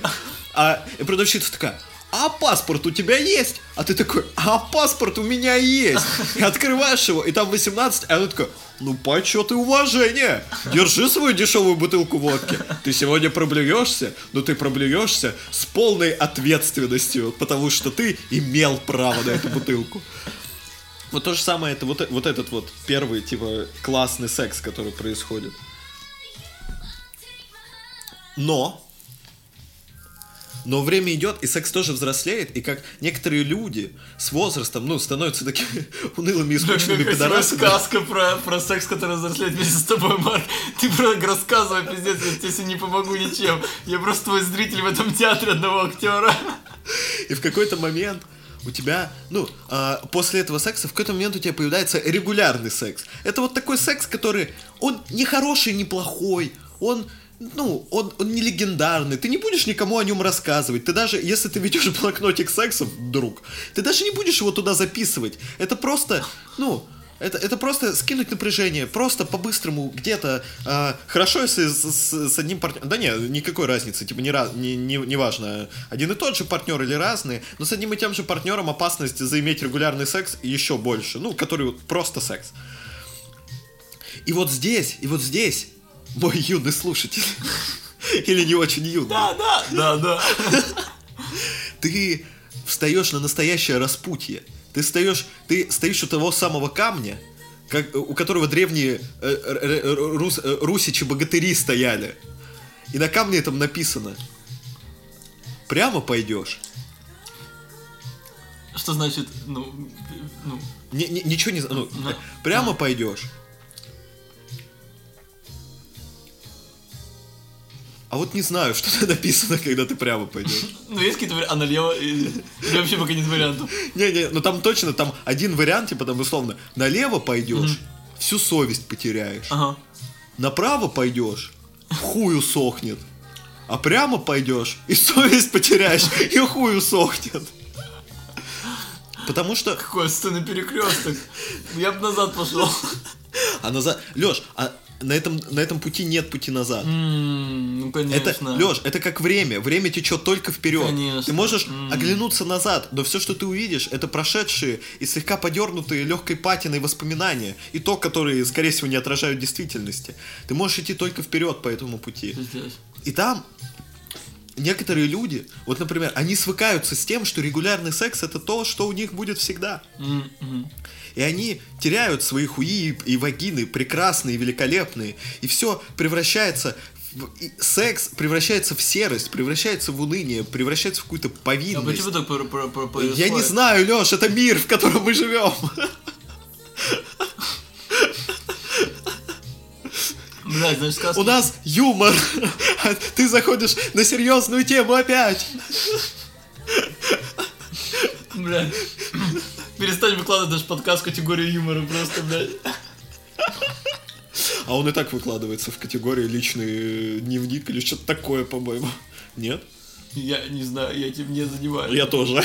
А продавщица такая, а паспорт у тебя есть? А ты такой, а паспорт у меня есть. И открываешь его, и там восемнадцать, а она такая, ну почет и уважение. Держи свою дешевую бутылку водки. Ты сегодня проблюешься, но ты проблюешься с полной ответственностью, потому что ты имел право на эту бутылку. Вот то же самое, это вот, вот этот вот первый, типа, классный секс, который происходит. Но... Но время идет, и секс тоже взрослеет, и как некоторые люди с возрастом, ну, становятся такими унылыми и скучными пидорасами. Какая сказка про, про секс, который взрослеет вместе с тобой, Марк. Ты просто рассказывай, пиздец, я тебе сегодня не помогу ничем. Я просто твой зритель в этом театре одного актера. И в какой-то момент... У тебя, ну, а, после этого секса в какой-то момент у тебя появляется регулярный секс. Это вот такой секс, который, он не хороший, не плохой, он, ну, он, он не легендарный. Ты не будешь никому о нем рассказывать. Ты даже, если ты ведешь блокнотик секса, вдруг, ты даже не будешь его туда записывать. Это просто, ну... Это, это просто скинуть напряжение, просто по-быстрому где-то. Э, хорошо, если с, с, с одним партнером. Да нет, никакой разницы, типа не, раз, не, не, не важно, один и тот же партнер или разные, но с одним и тем же партнером опасность заиметь регулярный секс еще больше, ну, который вот просто секс. И вот здесь, и вот здесь, мой юный слушатель, или не очень юный. Да, да, да, да. Ты встаешь на настоящее распутье. Ты встаешь, ты стоишь у того самого камня, как, у которого древние э, рус, русичи-богатыри стояли. И на камне там написано: прямо пойдешь. Что значит, ну... ну... Не, не, ничего не... Ну, да. Прямо да. пойдешь. А вот не знаю, что написано, когда ты прямо пойдешь. Ну, есть какие-то варианты, а налево... Я вообще пока нет вариантов. Не-не, ну там точно, там один вариант, типа там, условно, налево пойдешь, всю совесть потеряешь. Ага. Направо пойдешь, хую сохнет. А прямо пойдешь, и совесть потеряешь, и хую сохнет. Потому что... Какой сцены перекресток. Я бы назад пошел. А назад... Лёш, а на этом, на этом пути нет пути назад. Mm, ну, конечно. Это, Лёш, это как время. Время течет только вперед. Конечно. Ты можешь mm. оглянуться назад, но все, что ты увидишь, это прошедшие и слегка подернутые легкой патиной воспоминания. И то, которые, скорее всего, не отражают действительности. Ты можешь идти только вперед по этому пути. Здесь. И там... Некоторые люди, вот, например, они свыкаются с тем, что регулярный секс — это то, что у них будет всегда. Mm-hmm. И они теряют свои хуи и вагины, прекрасные, великолепные. И все превращается... В... Секс превращается в серость, превращается в уныние, превращается в какую-то повинность. А почему так происходит? Я не знаю, Лёш, это мир, в котором мы живем. Блядь, значит, сказки... У нас юмор. Ты заходишь на серьезную тему опять. Блядь. Перестань выкладывать наш подкаст в категорию юмора просто, блядь. А он и так выкладывается в категории личный дневник или что-то такое, по-моему. Нет? Я не знаю, я этим не занимаюсь. Я тоже.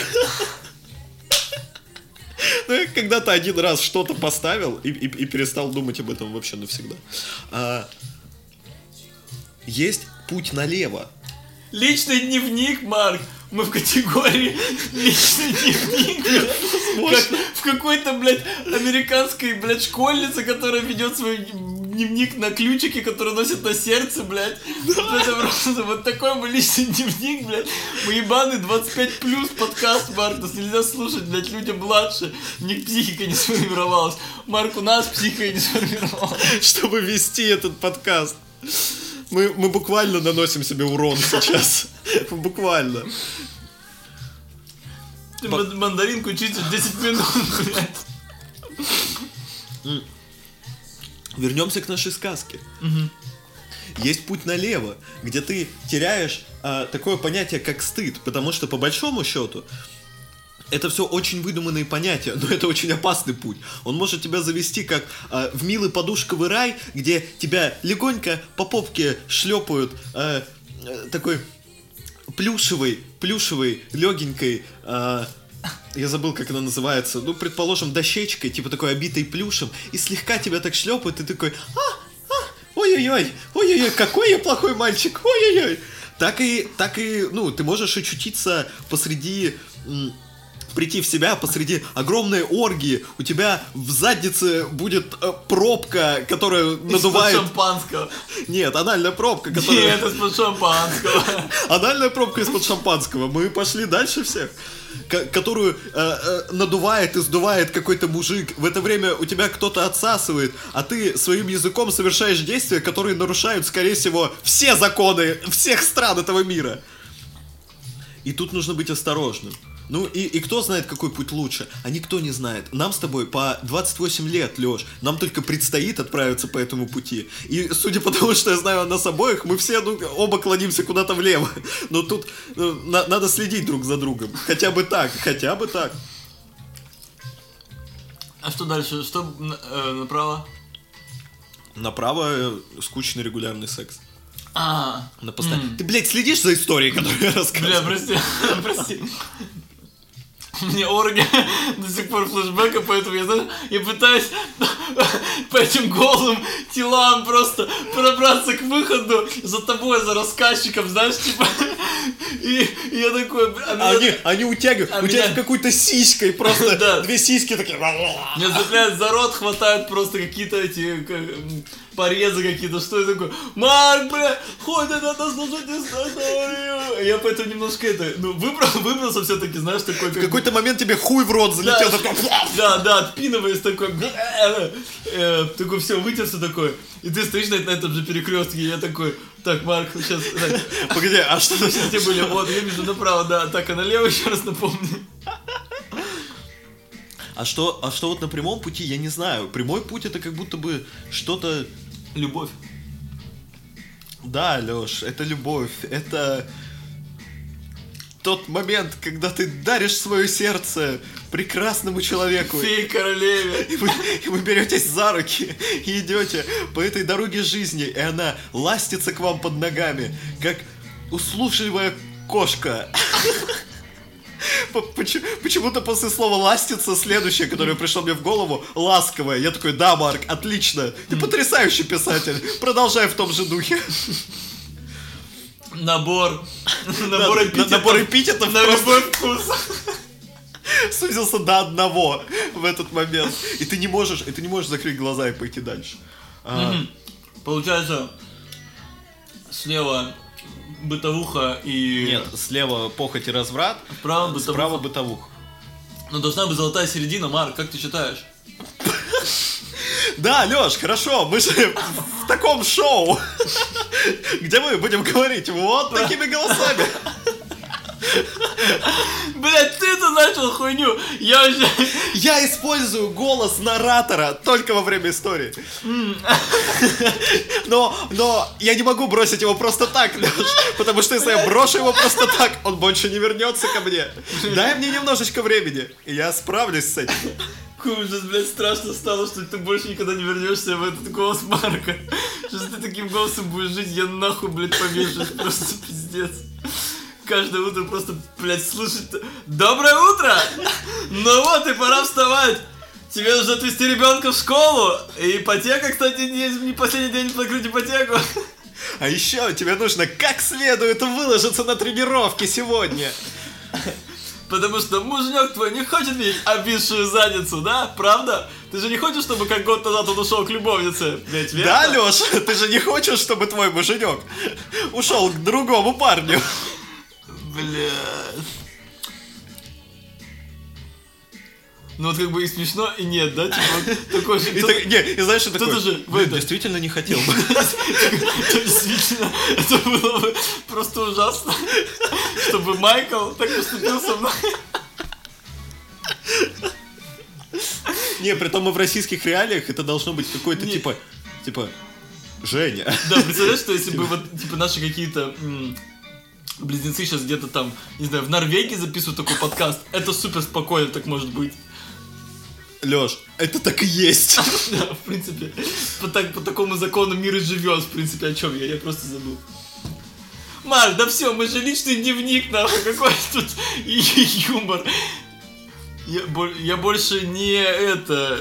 Ну, я когда-то один раз что-то поставил и, и, и перестал думать об этом вообще навсегда. А, есть путь налево. Личный дневник, Марк. Мы в категории личный дневник. Как в какой-то, блядь, американской, блядь, школьнице, которая ведет свой дневник на ключике, который носит на сердце, блядь. Это просто вот такой мы личный дневник, блядь. Мы ебаны двадцать пять плюс подкаст, Марк. Нас нельзя слушать, блядь, людям младше. У них психика не сформировалась. Марк, у нас психика не сформировалась. Чтобы вести этот подкаст. Мы, мы буквально наносим себе урон сейчас. Буквально. Ты мандаринку чистишь десять минут, блядь. Вернемся к нашей сказке. Угу. Есть путь налево, где ты теряешь а, такое понятие, как стыд, потому что по большому счету это все очень выдуманные понятия, но это очень опасный путь. Он может тебя завести как а, в милый подушковый рай, где тебя легонько по попке шлепают а, такой плюшевой, плюшевой, легенькой... А, я забыл, как она называется. Ну, предположим, дощечкой, типа такой обитой плюшем, и слегка тебя так шлепают, и ты такой: а, а, ой-ой-ой, ой-ой-ой, какой я плохой мальчик, ой-ой-ой. Так и, так и, ну, ты можешь очутиться посреди, м- прийти в себя посреди огромной оргии, у тебя в заднице будет э, пробка, которая надувает... Из-под шампанского. Нет, анальная пробка, которая... Нет, из-под шампанского. Анальная пробка из-под шампанского. Мы пошли дальше всех. Которую э, э, надувает и сдувает какой-то мужик. В это время у тебя кто-то отсасывает, а ты своим языком совершаешь действия, которые нарушают, скорее всего, все законы всех стран этого мира. И тут нужно быть осторожным. Ну и, и кто знает, какой путь лучше? А никто не знает. Нам с тобой по двадцать восемь лет, Лёш. Нам только предстоит отправиться по этому пути. И судя по тому, что я знаю о нас обоих, мы все ну, оба клонимся куда-то влево. Но тут ну, на- надо следить друг за другом. Хотя бы так, хотя бы так. А что дальше? Что э, направо? Направо э, скучный регулярный секс. А. На пост... mm. Ты, блядь, следишь за историей, которую я рассказываю? Бля, прости, прости. Мне орги до сих пор флешбека, поэтому я, знаешь, я пытаюсь по этим голым телам просто пробраться к выходу за тобой, за рассказчиком, знаешь, типа. И, и я такой... А меня... они, они утягивают, а утягивают меня... какой-то сиськой, просто да. Две сиськи такие... Меня цепляют за рот, хватают просто какие-то эти... порезы какие-то, что я такой, Марк, бля, хоть надо слушать, не знаю. Я поэтому немножко это, ну, выбрался, выбрался все-таки, знаешь, такой... В какой-то момент тебе хуй в рот залетел, такой... Да, да, отпинываясь, такой... Такой все, вытерся такой, и ты стоишь на этом же перекрестке, и я такой... Так, Марк, сейчас... Погоди, а что там все были? Вот, я вижу направо, да, так, а налево еще раз напомню. А что, а что вот на прямом пути, я не знаю. Прямой путь — это как будто бы что-то... Любовь. Да, Лёш, это любовь. Это тот момент, когда ты даришь свое сердце прекрасному человеку. Фей королеве. И вы, и вы беретесь за руки и идете по этой дороге жизни, и она ластится к вам под ногами, как услужливая кошка. Почему-то после слова «ластится» следующее, которое пришло мне в голову, «ласковое». Я такой, да, Марк, отлично, ты потрясающий писатель, продолжай в том же духе. Набор. Набор эпитетов. Набор эпитетов на любой вкус. Сузился до одного в этот момент. И ты не можешь, и ты не можешь закрыть глаза и пойти дальше. Получается, слева... бытовуха и... Нет, слева похоть и разврат, справа бытовуха. Справа бытовуха. Ну, должна быть золотая середина, Марк, как ты считаешь? Да, Лёш, хорошо, мы же в таком шоу, где мы будем говорить вот такими голосами. Блять, ты-то начал хуйню. Я уже... Я использую голос наратора только во время истории. Но, но я не могу бросить его просто так, потому что если я брошу его просто так, он больше не вернется ко мне. Дай мне немножечко времени, и я справлюсь с этим. Ужас, блядь, страшно стало, что ты больше никогда не вернешься в этот голос Марка. Сейчас ты таким голосом будешь жить, я нахуй, блядь, повешусь. Просто пиздец. Каждое утро просто, блядь, слушать... Доброе утро! Ну вот, и пора вставать! Тебе нужно отвезти ребенка в школу! И ипотека, кстати, не последний день покрыть ипотеку! А еще тебе нужно как следует выложиться на тренировке сегодня! Потому что мужнёк твой не хочет видеть обвисшую задницу, да? Правда? Ты же не хочешь, чтобы как год назад он ушел к любовнице? Блядь, верно? Да, Лёша, ты же не хочешь, чтобы твой муженек ушел к другому парню? Блядь. Ну вот как бы и смешно, и нет, да? Типа такой же... Не, и знаешь, что такое? Блин, действительно не хотел бы. Действительно, это было бы просто ужасно, чтобы Майкл так поступил со мной. Не, притом и в российских реалиях это должно быть какой-то типа... Типа... Женя. Да, представляешь, что если бы вот типа наши какие-то... Близнецы сейчас где-то там, не знаю, в Норвегии записывают такой подкаст. Это супер спокойно так может быть. Лёш, это так и есть. Да, в принципе. По, так, по такому закону мир и живёт, в принципе. О чём я? Я просто забыл. Марк, да всё, мы же личный дневник, нахуй. Какой тут юмор. Я, я больше не это...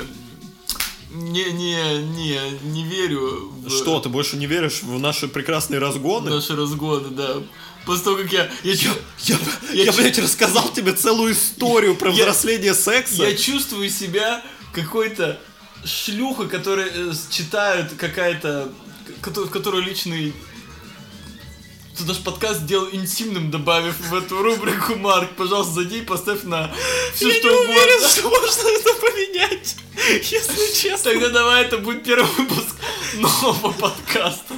Не, не, не, не верю в... Что, ты больше не веришь в наши прекрасные разгоны? В наши разгоны, да. После того, как я... Я, я, я, я, я блядь, рассказал тебе целую историю я, про взросление я, секса. Я чувствую себя какой-то шлюхой, которая читает какая-то... В которую личный... Ты даже подкаст сделал интимным, добавив в эту рубрику, Марк. Пожалуйста, зайди и поставь на все, я что угодно. Я не уверен, что можно это поменять, если честно. Тогда давай, это будет первый выпуск нового подкаста.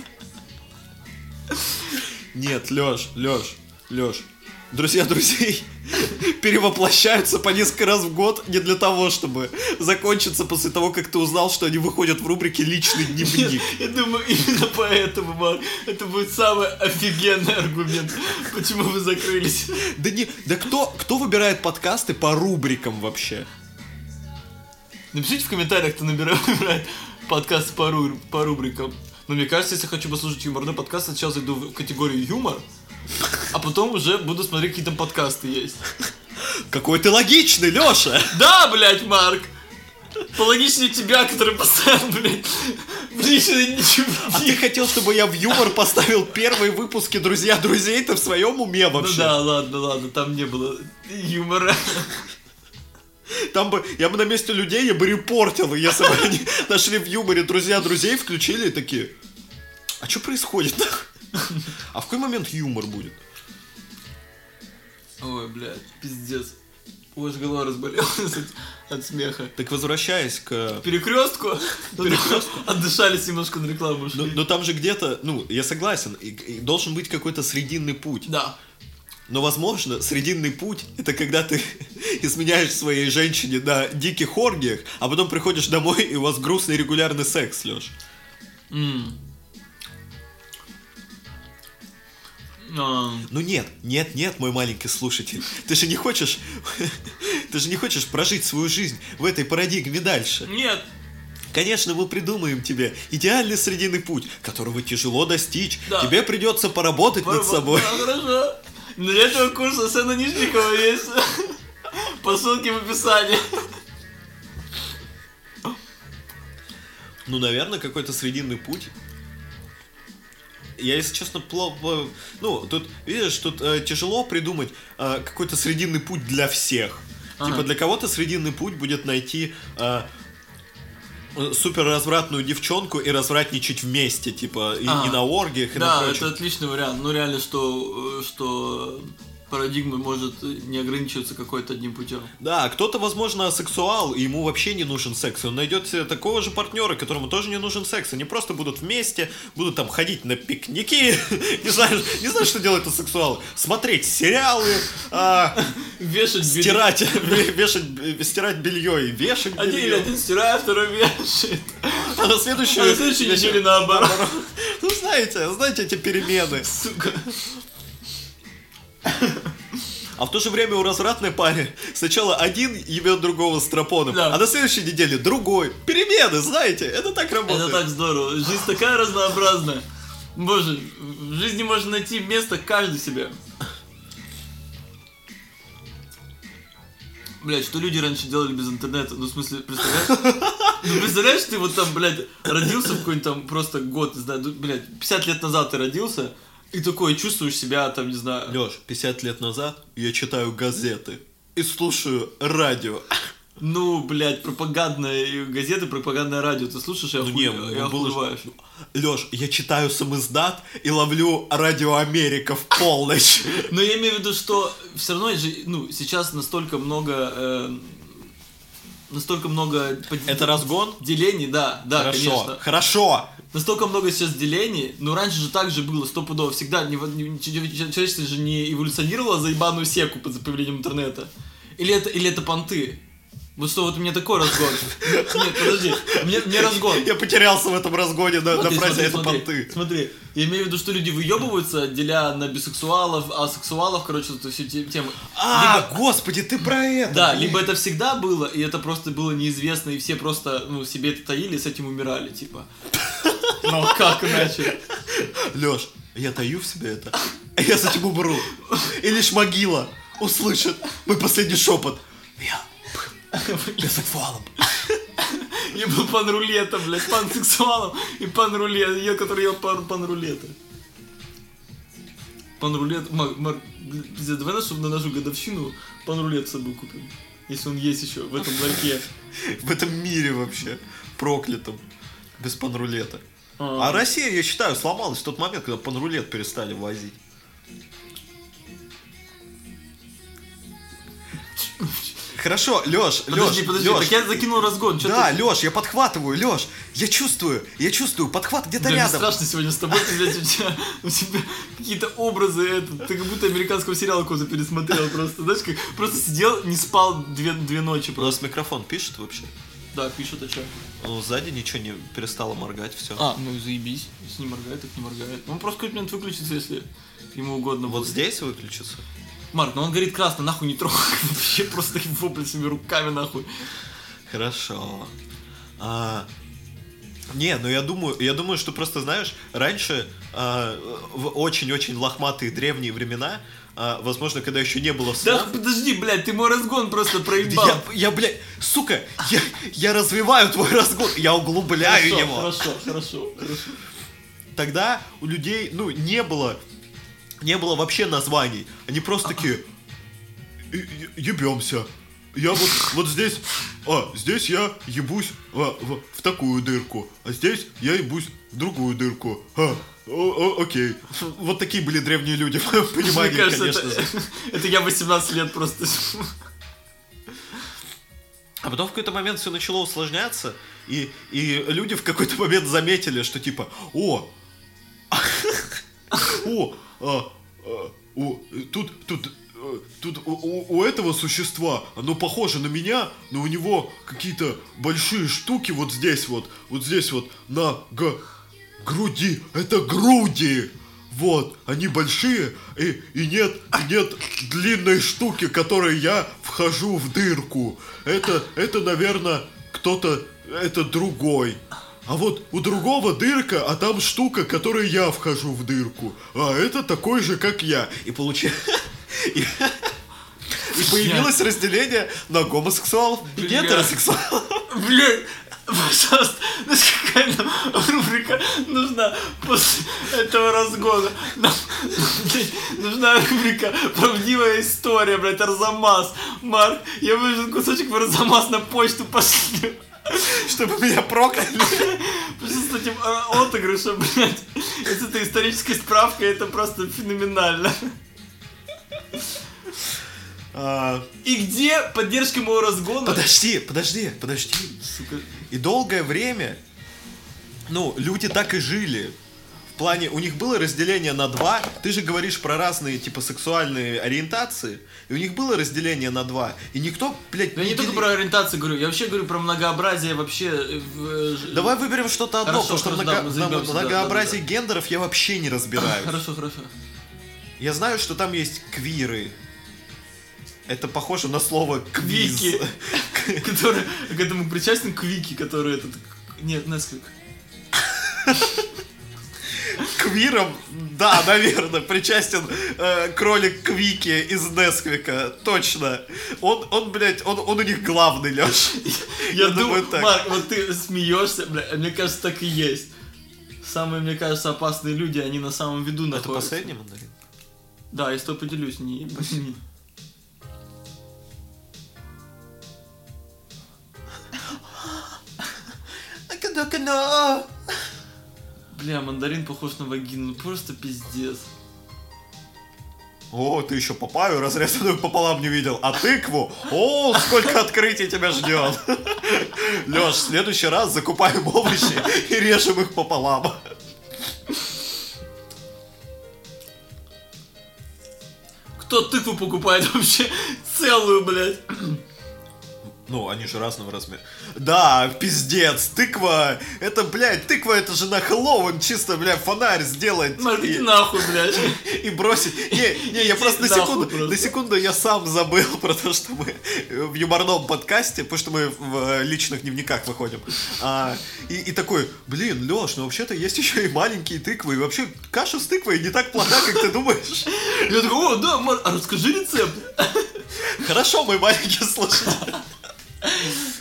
Нет, Лёш, Лёш, Лёш. Друзья друзей перевоплощаются по несколько раз в год не для того, чтобы закончиться после того, как ты узнал, что они выходят в рубрике «Личный дневник». Я, я думаю, именно поэтому, Марк, это будет самый офигенный аргумент, почему вы закрылись. Да не, да кто, кто выбирает подкасты по рубрикам вообще? Напишите в комментариях, кто набирает, выбирает подкасты по, ру, по рубрикам. Но мне кажется, если хочу послушать юморный подкаст, сначала зайду в категорию «Юмор», а потом уже буду смотреть, какие там подкасты есть. Какой ты логичный, Лёша! Да, блядь, Марк! Пологичнее тебя, который поставил, блядь, личный ничего. А ты хотел, чтобы я в юмор поставил первые выпуски «Друзья друзей»-то в своем уме вообще? Ну да, ладно, ладно, там не было юмора. Там бы, я бы на месте людей, я бы репортил, если бы они нашли в юморе друзья друзей, включили и такие: а что происходит? А в какой момент юмор будет? Ой, блядь, пиздец. Уж голова разболелась от, от смеха. Так возвращаясь к... К перекрестку. Отдышались немножко, на рекламу ушли. Но, но там же где-то, ну, я согласен, и, и должен быть какой-то срединный путь. Да. Но, возможно, срединный путь — это когда ты изменяешь своей женщине на диких оргиях, а потом приходишь домой, и у вас грустный регулярный секс, Лёш. Mm. Um. Ну нет, нет, нет, мой маленький слушатель. Ты же не хочешь... Ты же не хочешь прожить свою жизнь в этой парадигме дальше. Нет. Конечно, мы придумаем тебе идеальный срединный путь, которого тяжело достичь. Да. Тебе придется поработать Поработ... над собой. Да, хорошо. Для этого курса Сэна Нижникова есть. По ссылке в описании. Ну, наверное, какой-то срединный путь. Я, если честно, плохо... Ну, тут, видишь, тут э, тяжело придумать э, какой-то срединный путь для всех. Ага. Типа, для кого-то срединный путь будет найти э, супер развратную девчонку и развратничать вместе, типа, и, ага. и на оргиях, и да, на прочем. Да, это отличный вариант. Ну, реально, что... что... парадигма может не ограничиваться какой-то одним путем. Да, кто-то, возможно, асексуал, и ему вообще не нужен секс. Он найдет себе такого же партнера, которому тоже не нужен секс. Они просто будут вместе, будут там ходить на пикники. Не знаю, не знаю, что делают асексуалы. Смотреть сериалы, вешать стирать, стирать белье и вешать белье. Один или один стирает, второй вешает. А на следующую неделю наоборот. Ну, знаете, знаете эти перемены. Сука. А в то же время у развратной пары сначала один ебет другого с тропоном, да. А на следующей неделе другой. Перемены, знаете, это так работает. Это так здорово, жизнь такая разнообразная. Боже, в жизни можно найти место каждый себе. Блять, что люди раньше делали без интернета? Ну, в смысле, представляешь? Ну, представляешь, ты вот там, блядь, родился в какой-нибудь там просто год, не знаю, блядь, пятьдесят лет назад ты родился. И такое, чувствуешь себя, там, не знаю... Лёш, пятьдесят лет назад я читаю газеты и слушаю радио. Ну, блядь, пропагандные газеты, пропагандное радио. Ты слушаешь, я, ну, хуй... не, я был... охуеваешь. Лёш, я читаю самиздат и ловлю Радио Америка в полночь. Но я имею в виду, что все равно же, ну, сейчас настолько много... Настолько много... Это разгон? Делений, да, да, конечно. Хорошо. Настолько много сейчас делений, но раньше же так же было, стопудово, всегда, не, не, человечество же не эволюционировало за ебаную секу под появлением интернета. Или это, или это понты? Вот что, вот у меня такой разгон. Нет, подожди, мне разгон. Я потерялся в этом разгоне на фразе, это понты. Смотри, я имею в виду, что люди выебываются, деля на бисексуалов, асексуалов, короче, эту всю тему. А, господи, ты про это! Да, либо это всегда было, и это просто было неизвестно, и все просто, ну, себе это таили и с этим умирали, типа. Ну как иначе? Лёш, я таю в себе это, я с этим умру. И лишь могила услышит мой последний шепот. Я бисексуалом. Я был панрулета, блядь, пансексуалом и панрулета. Я, который ел панрулета. Панрулет, Марк, Марк, давай на нашу годовщину панрулет с собой купим. Если он есть еще в этом ларьке. В этом мире вообще проклятом. Без панрулета. А Россия, я считаю, сломалась в тот момент, когда панрулет перестали возить. Хорошо, Лёш, подожди, Лёш, подожди, Лёш. Так я закинул разгон. Чё да, ты... Лёш, я подхватываю, Лёш, я чувствую, я чувствую, подхват где-то да, рядом. Страшно сегодня с тобой, ты, блядь, у тебя, у тебя какие-то образы, это, ты как будто американского сериала коза пересмотрел просто, знаешь, как просто сидел, не спал две, две ночи просто. У нас микрофон пишет вообще? Да, пишет, а чё? Ну, сзади ничего не перестало моргать, все. А, ну заебись, если не моргает, так не моргает. Он просто какой-то момент выключится, если ему угодно будет. Вот здесь выключится? Марк, ну он говорит красно, нахуй не трогай, вообще просто его, блядь, своими руками, нахуй. Хорошо. А, не, ну я думаю, я думаю, что просто, знаешь, раньше, а, в очень-очень лохматые древние времена, а, возможно, когда еще не было сна... Да подожди, блядь, ты мой разгон просто проебал. Я, я блядь, сука, я, я развиваю твой разгон, я углубляю хорошо, его. Хорошо, хорошо, хорошо. Тогда у людей, ну, не было... Не было вообще названий. Они просто такие: ебемся, я вот, вот здесь, а, здесь я ебусь а, в, в такую дырку, а здесь я ебусь в другую дырку. А, о, о, окей. Вот такие были древние люди, понимание, кажется, конечно это, же. Это я восемнадцать лет просто... А потом в какой-то момент все начало усложняться, и, и люди в какой-то момент заметили, что типа, о, о, а, а, о, тут, тут, тут у, у этого существа, оно похоже на меня, но у него какие-то большие штуки вот здесь вот, вот здесь вот на г- груди, это груди. Вот, они большие, и, и нет, и нет длинной штуки, которой я вхожу в дырку. Это, это, наверное, кто-то, это другой. А вот у другого дырка, а там штука, которой я вхожу в дырку. А это такой же, как я. И получилось... И появилось разделение на гомосексуалов и гетеросексуалов. Блин... Пожалуйста, ну какая нам рубрика нужна после этого разгона? Нам нужна рубрика «Правдивая история», блядь, Арзамас. Марк, я выжил кусочек в Арзамас на почту пошли, чтобы меня прокляли. Пошли с этим отыгрышем, блядь. Если это историческая справка, это просто феноменально. А... И где поддержка моего разгона? Подожди, подожди, подожди. Сука. И долгое время, ну, люди так и жили. В плане, у них было разделение на два. Ты же говоришь про разные, типа, сексуальные ориентации. И у них было разделение на два. И никто, блядь... Да не я не только дел... про ориентацию говорю. Я вообще говорю про многообразие вообще... Давай выберем что-то одно. Хорошо, потому что много... да, много... многообразие да, да, да. гендеров я вообще не разбираюсь. Хорошо, хорошо. Я знаю, что там есть квиры. Это похоже на слово «квиз». Квики. Который, к этому причастен Квики, который этот... Нет, Несквик. Квиром, да, наверное, причастен э, кролик Квики из Несквика. Точно. Он, он блядь, он, он у них главный, Лёш. Я, Я думаю, так. Марк, вот ты смеешься, блядь, мне кажется, так и есть. Самые, мне кажется, опасные люди, они на самом виду находятся. Это последний мандарин? Да, я с тобой поделюсь. Не... Бля, мандарин похож на вагину, просто пиздец. О, ты еще папаю разрезанную пополам не видел, а тыкву? О, сколько открытий тебя ждет. Леш, в следующий раз закупаем овощи и режем их пополам. Кто тыкву покупает вообще целую, блядь? Ну, они же разного размера. Да, пиздец, тыква. Это, блядь, тыква, это же на Хэллоуин чисто, блядь, фонарь сделать. Марк, и... нахуй, блядь. И бросить. Не, не, я просто на секунду, просто на секунду я сам забыл про то, что мы в юморном подкасте, потому что мы в личных дневниках выходим. А, и, и такой, блин, Лёш, ну вообще-то есть еще и маленькие тыквы. И вообще каша с тыквой не так плоха, как ты думаешь. Я такой, о, да, Марк, а расскажи рецепт. Хорошо, мой маленький слушатель.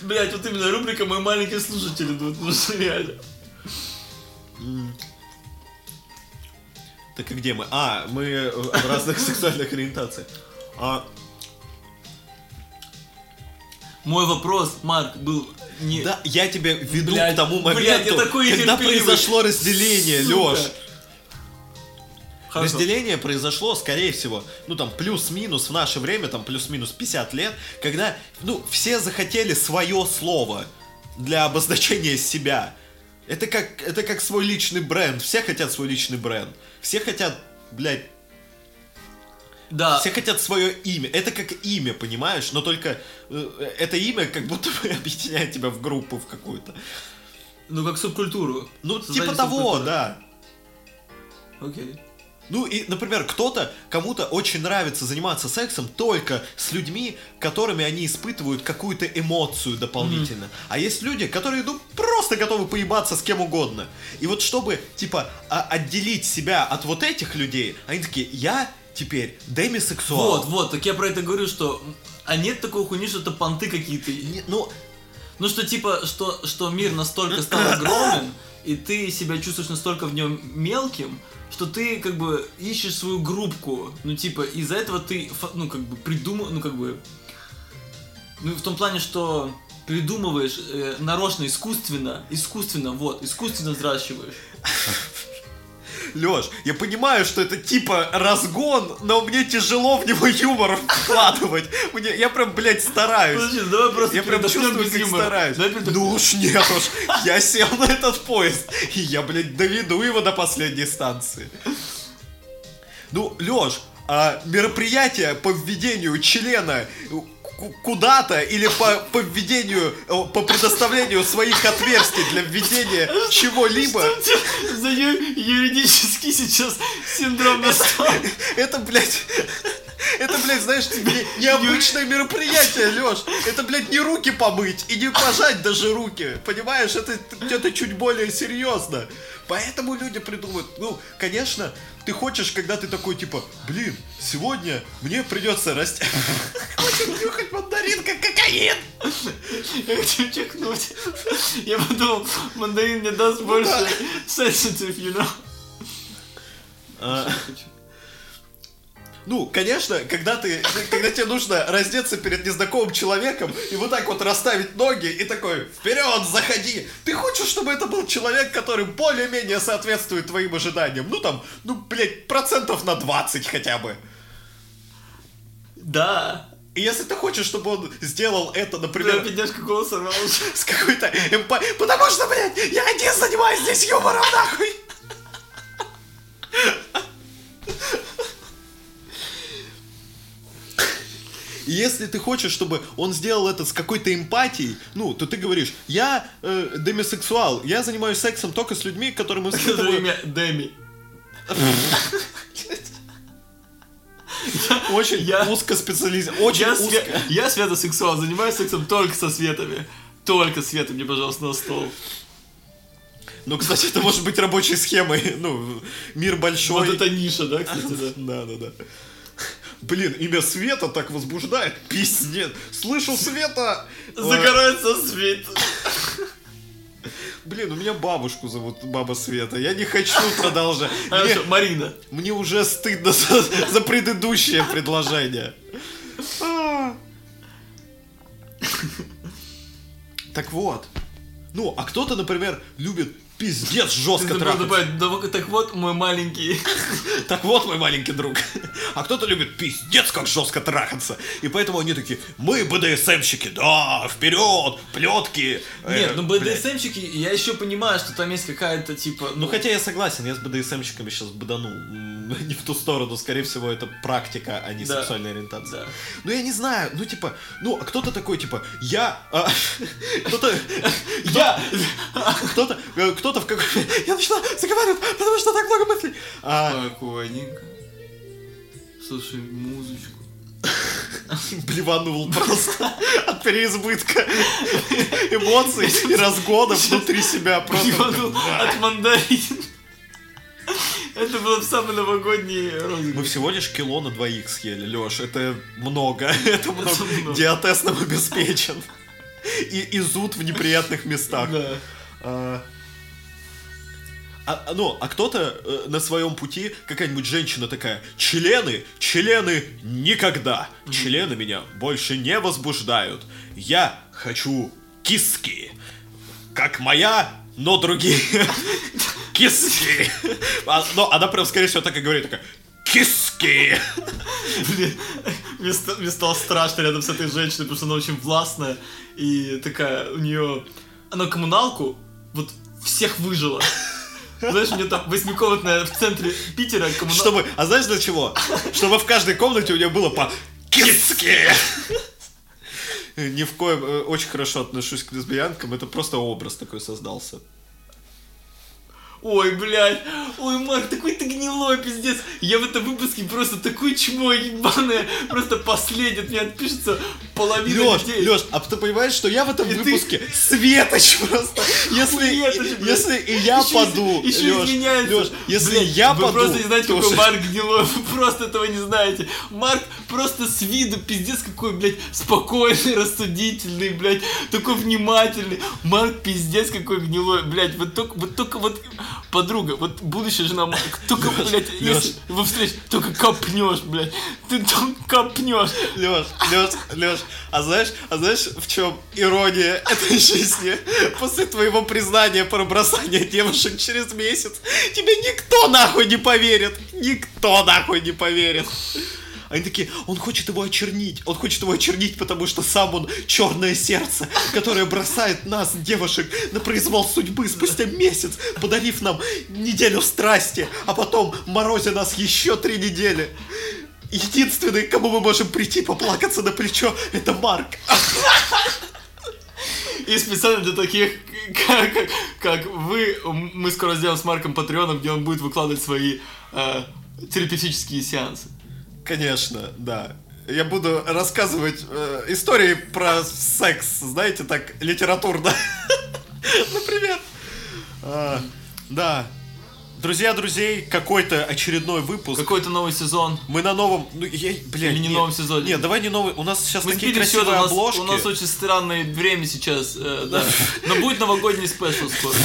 Блять, вот именно рубрика «Мои маленькие слушатели», вот, ну что реально. Так и где мы? А, мы в разных сексуальных ориентациях. А... Мой вопрос, Марк, был не... Да, я тебя веду блядь, к тому моменту, блядь, когда произошло разделение, сука. Лёш. Хорошо. Разделение произошло, скорее всего, ну там плюс-минус в наше время, там плюс-минус пятьдесят лет, когда, ну, все захотели свое слово для обозначения себя. Это как, это как свой личный бренд, все хотят свой личный бренд, все хотят, блядь, да. Все хотят свое имя, это как имя, понимаешь, но только это имя как будто бы объединяет тебя в группу в какую-то. Ну, как субкультуру. Ну, создание типа того, да. Окей. Ну и, например, кто-то, кому-то очень нравится заниматься сексом только с людьми, которыми они испытывают какую-то эмоцию дополнительно. Mm. А есть люди, которые, ну, просто готовы поебаться с кем угодно. И вот чтобы, типа, отделить себя от вот этих людей, они такие, я теперь демисексуал. Вот, вот, так я про это говорю, что... А нет такого хуйни, что это понты какие-то... Не, ну... ну, что типа, что, что мир настолько стал огромен, и ты себя чувствуешь настолько в нем мелким, что ты как бы ищешь свою группку, ну типа из-за этого ты, ну как бы придумал, ну как бы Ну, в том плане, что придумываешь э, нарочно, искусственно, искусственно, вот, искусственно взращиваешь. Лёш, я понимаю, что это типа разгон, но мне тяжело в него юмор вкладывать. Мне, я прям, блядь, стараюсь. Слушай, давай просто я прям чувствую, как юмора. стараюсь. Передохнем. Ну уж нет уж, я сел на этот поезд, и я, блядь, доведу его до последней станции. Ну, Лёш, а мероприятие по введению члена куда-то или по, по введению, по предоставлению своих отверстий для введения чего-либо. Что за ю- юридический сейчас синдром настал? Это, блядь, это, блядь, знаешь, не, необычное мероприятие, Лёш. Это, блядь, не руки помыть и не пожать даже руки. Понимаешь, это, это чуть более серьезно. Поэтому люди придумывают. Ну, конечно, ты хочешь, когда ты такой, типа, блин, сегодня мне придется расти. Хочу нюхать мандарин, как кокаин. Я хочу чихнуть. Я подумал, мандарин мне даст больше sensitive, you know. Ну, конечно, когда ты, когда тебе нужно раздеться перед незнакомым человеком и вот так вот расставить ноги и такой, вперед, заходи. Ты хочешь, чтобы это был человек, который более-менее соответствует твоим ожиданиям? Ну там, ну, блядь, процентов на двадцать хотя бы. Да. И если ты хочешь, чтобы он сделал это, например... Да, бедняжка голос сорвал. С какой-то эмпатией. Потому что, блядь, я один занимаюсь здесь юмором, нахуй. И если ты хочешь, чтобы он сделал это с какой-то эмпатией, ну, то ты говоришь, я э, демисексуал, я занимаюсь сексом только с людьми, которые мы испытываем... Имя Деми. Очень узко специализирован. Я светосексуал, занимаюсь сексом только со светами. Только светом, мне, пожалуйста, на стол. Ну, кстати, это может быть рабочей схемой. Ну, мир большой. Вот это ниша, да, кстати? Да, да, да. Блин, имя Света так возбуждает. Пиздец. Слышу, Света... Загорается свет. Блин, у меня бабушку зовут Баба Света. Я не хочу продолжать. Хорошо, Марина. Мне уже стыдно за, за предыдущее предложение. Так вот. Ну, а кто-то, например, любит... Пиздец, жестко трахать. Так вот, мой маленький. Так вот, мой маленький друг. А кто-то любит пиздец, как жестко трахаться. И поэтому они такие, мы БДСМщики, да, вперед, плетки. Нет, ну БДСМщики, я еще понимаю, что там есть какая-то типа... Ну хотя я согласен, я с БДСМщиками сейчас баданул. Не в ту сторону, скорее всего, это практика, а не сексуальная ориентация. Ну я не знаю, ну типа, ну а кто-то такой, типа, я... Кто-то... Я... Кто-то... Кто в какой... Я начала заговаривать, потому что так много мыслей. А... Спокойненько. Слушай музычку. Блеванул просто от переизбытка эмоций и разгона внутри себя. Блеванул от мандарин. Это было в самый новогодний розыгрыш. Мы всего лишь кило на двоих съели, Лёш. Это много. Это много. Диатез нам обеспечен. И зуд в неприятных местах. Да. А, ну, а кто-то э, на своем пути, какая-нибудь женщина такая, члены, члены никогда, mm-hmm. члены меня больше не возбуждают, я хочу киски, как моя, но другие, киски, она прям, скорее всего, так и говорит, такая, киски. Блин, мне стало страшно рядом с этой женщиной, потому что она очень властная, и такая, у нее, она коммуналку, вот, всех выжила. Знаешь, у меня там восьмикомнатная в центре Питера коммуналка. Чтобы, а знаешь для чего? Чтобы в каждой комнате у нее было по киски. Ни в коем... Очень хорошо отношусь к лесбиянкам. Это просто образ такой создался. Ой, блядь. Ой, Марк, такой ты гнилой, пиздец. Я в этом выпуске просто такой чмо ебаное. Просто последнее от меня отпишется половина людей. Лёш, Лёш, а ты понимаешь, что я в этом и выпуске ты... светоч просто. Если, если и я еще, паду, еще Лёш, извиняется. Лёш, если блин, я вы паду... Вы просто не знаете, какой же... Марк гнилой. Вы просто этого не знаете. Марк просто с виду, пиздец, какой, блядь, спокойный, рассудительный, блядь. Такой внимательный. Марк, пиздец, какой гнилой, блядь. Вот только вот... Только, вот подруга, вот будущая жена Марка, только, Леш, блядь, Леш. Если во встрече, только копнешь, блядь, ты только копнешь. Леш, Леш, Леш, а знаешь, а знаешь, в чем ирония этой жизни? После твоего признания про бросание девушек через месяц тебе никто нахуй не поверит, никто нахуй не поверит. Они такие, он хочет его очернить, он хочет его очернить, потому что сам он черное сердце, которое бросает нас, девушек, на произвол судьбы спустя месяц, подарив нам неделю страсти, а потом морозя нас еще три недели. Единственный, к кому мы можем прийти поплакаться на плечо, это Марк. И специально для таких, как, как, как вы, мы скоро сделаем с Марком Патреоном, где он будет выкладывать свои э, терапевтические сеансы. Конечно, да. Я буду рассказывать э, истории про секс, знаете, так, литературно. Например. А, да. Друзья, друзей, какой-то очередной выпуск. Какой-то новый сезон. Мы на новом... Ну, я, бля, Или не нет, новом сезоне. Нет, давай не новый. У нас сейчас мы такие красивые все, у нас, обложки. У нас очень странное время сейчас, э, да. Но будет новогодний спешл скоро.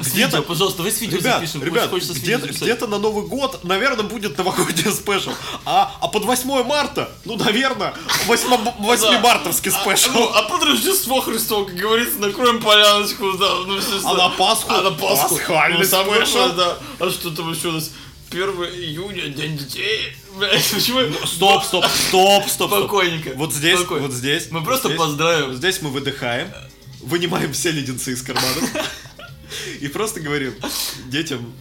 С где-то, видео, пожалуйста, давай с видео ребят, запишем. Ребят, хочется, хочется где-то, где-то на Новый год, наверное, будет новогодний спешл. А, а под восьмое марта, ну, наверное, восьмомартовский спешл. А под Рождество Христово, как говорится, накроем поляночку. А на Пасху? А на Пасху. Пасхальный спешл. А что там еще у нас? первое июня, День детей. Блять, почему? Стоп, стоп, стоп, стоп. Спокойненько. Вот здесь, вот здесь. Мы просто поздравим. Здесь мы выдыхаем, вынимаем все леденцы из карманов. И просто говорим детям,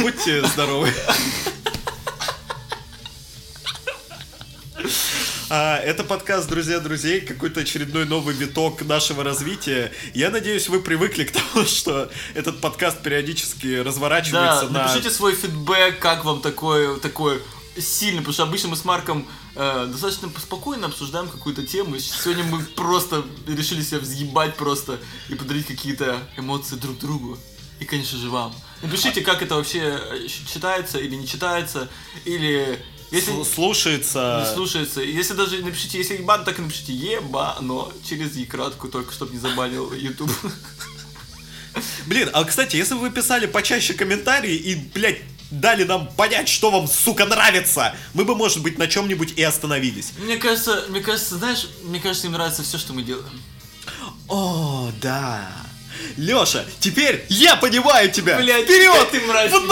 будьте здоровы. А, это подкаст «Друзья друзей», какой-то очередной новый виток нашего развития. Я надеюсь, вы привыкли к тому, что этот подкаст периодически разворачивается. Да, на... напишите свой фидбэк, как вам такое, такое сильно, потому что обычно мы с Марком э, достаточно спокойно обсуждаем какую-то тему. Сегодня мы просто решили себя взъебать просто и подарить какие-то эмоции друг другу. И, конечно же, вам. Напишите, как это вообще читается или не читается, или... Если слушается. Не слушается. Если даже напишите, если ебан, так и напишите ебано через е краткую, только чтобы не забанил YouTube. Блин, а кстати, если бы вы писали почаще комментарии и, блядь, дали нам понять, что вам, сука, нравится, мы бы, может быть, на чем-нибудь и остановились. Мне кажется, мне кажется, знаешь, мне кажется, им нравится все, что мы делаем. О, да. Леша, теперь я понимаю тебя. Блядь, вперед! Ты мразь.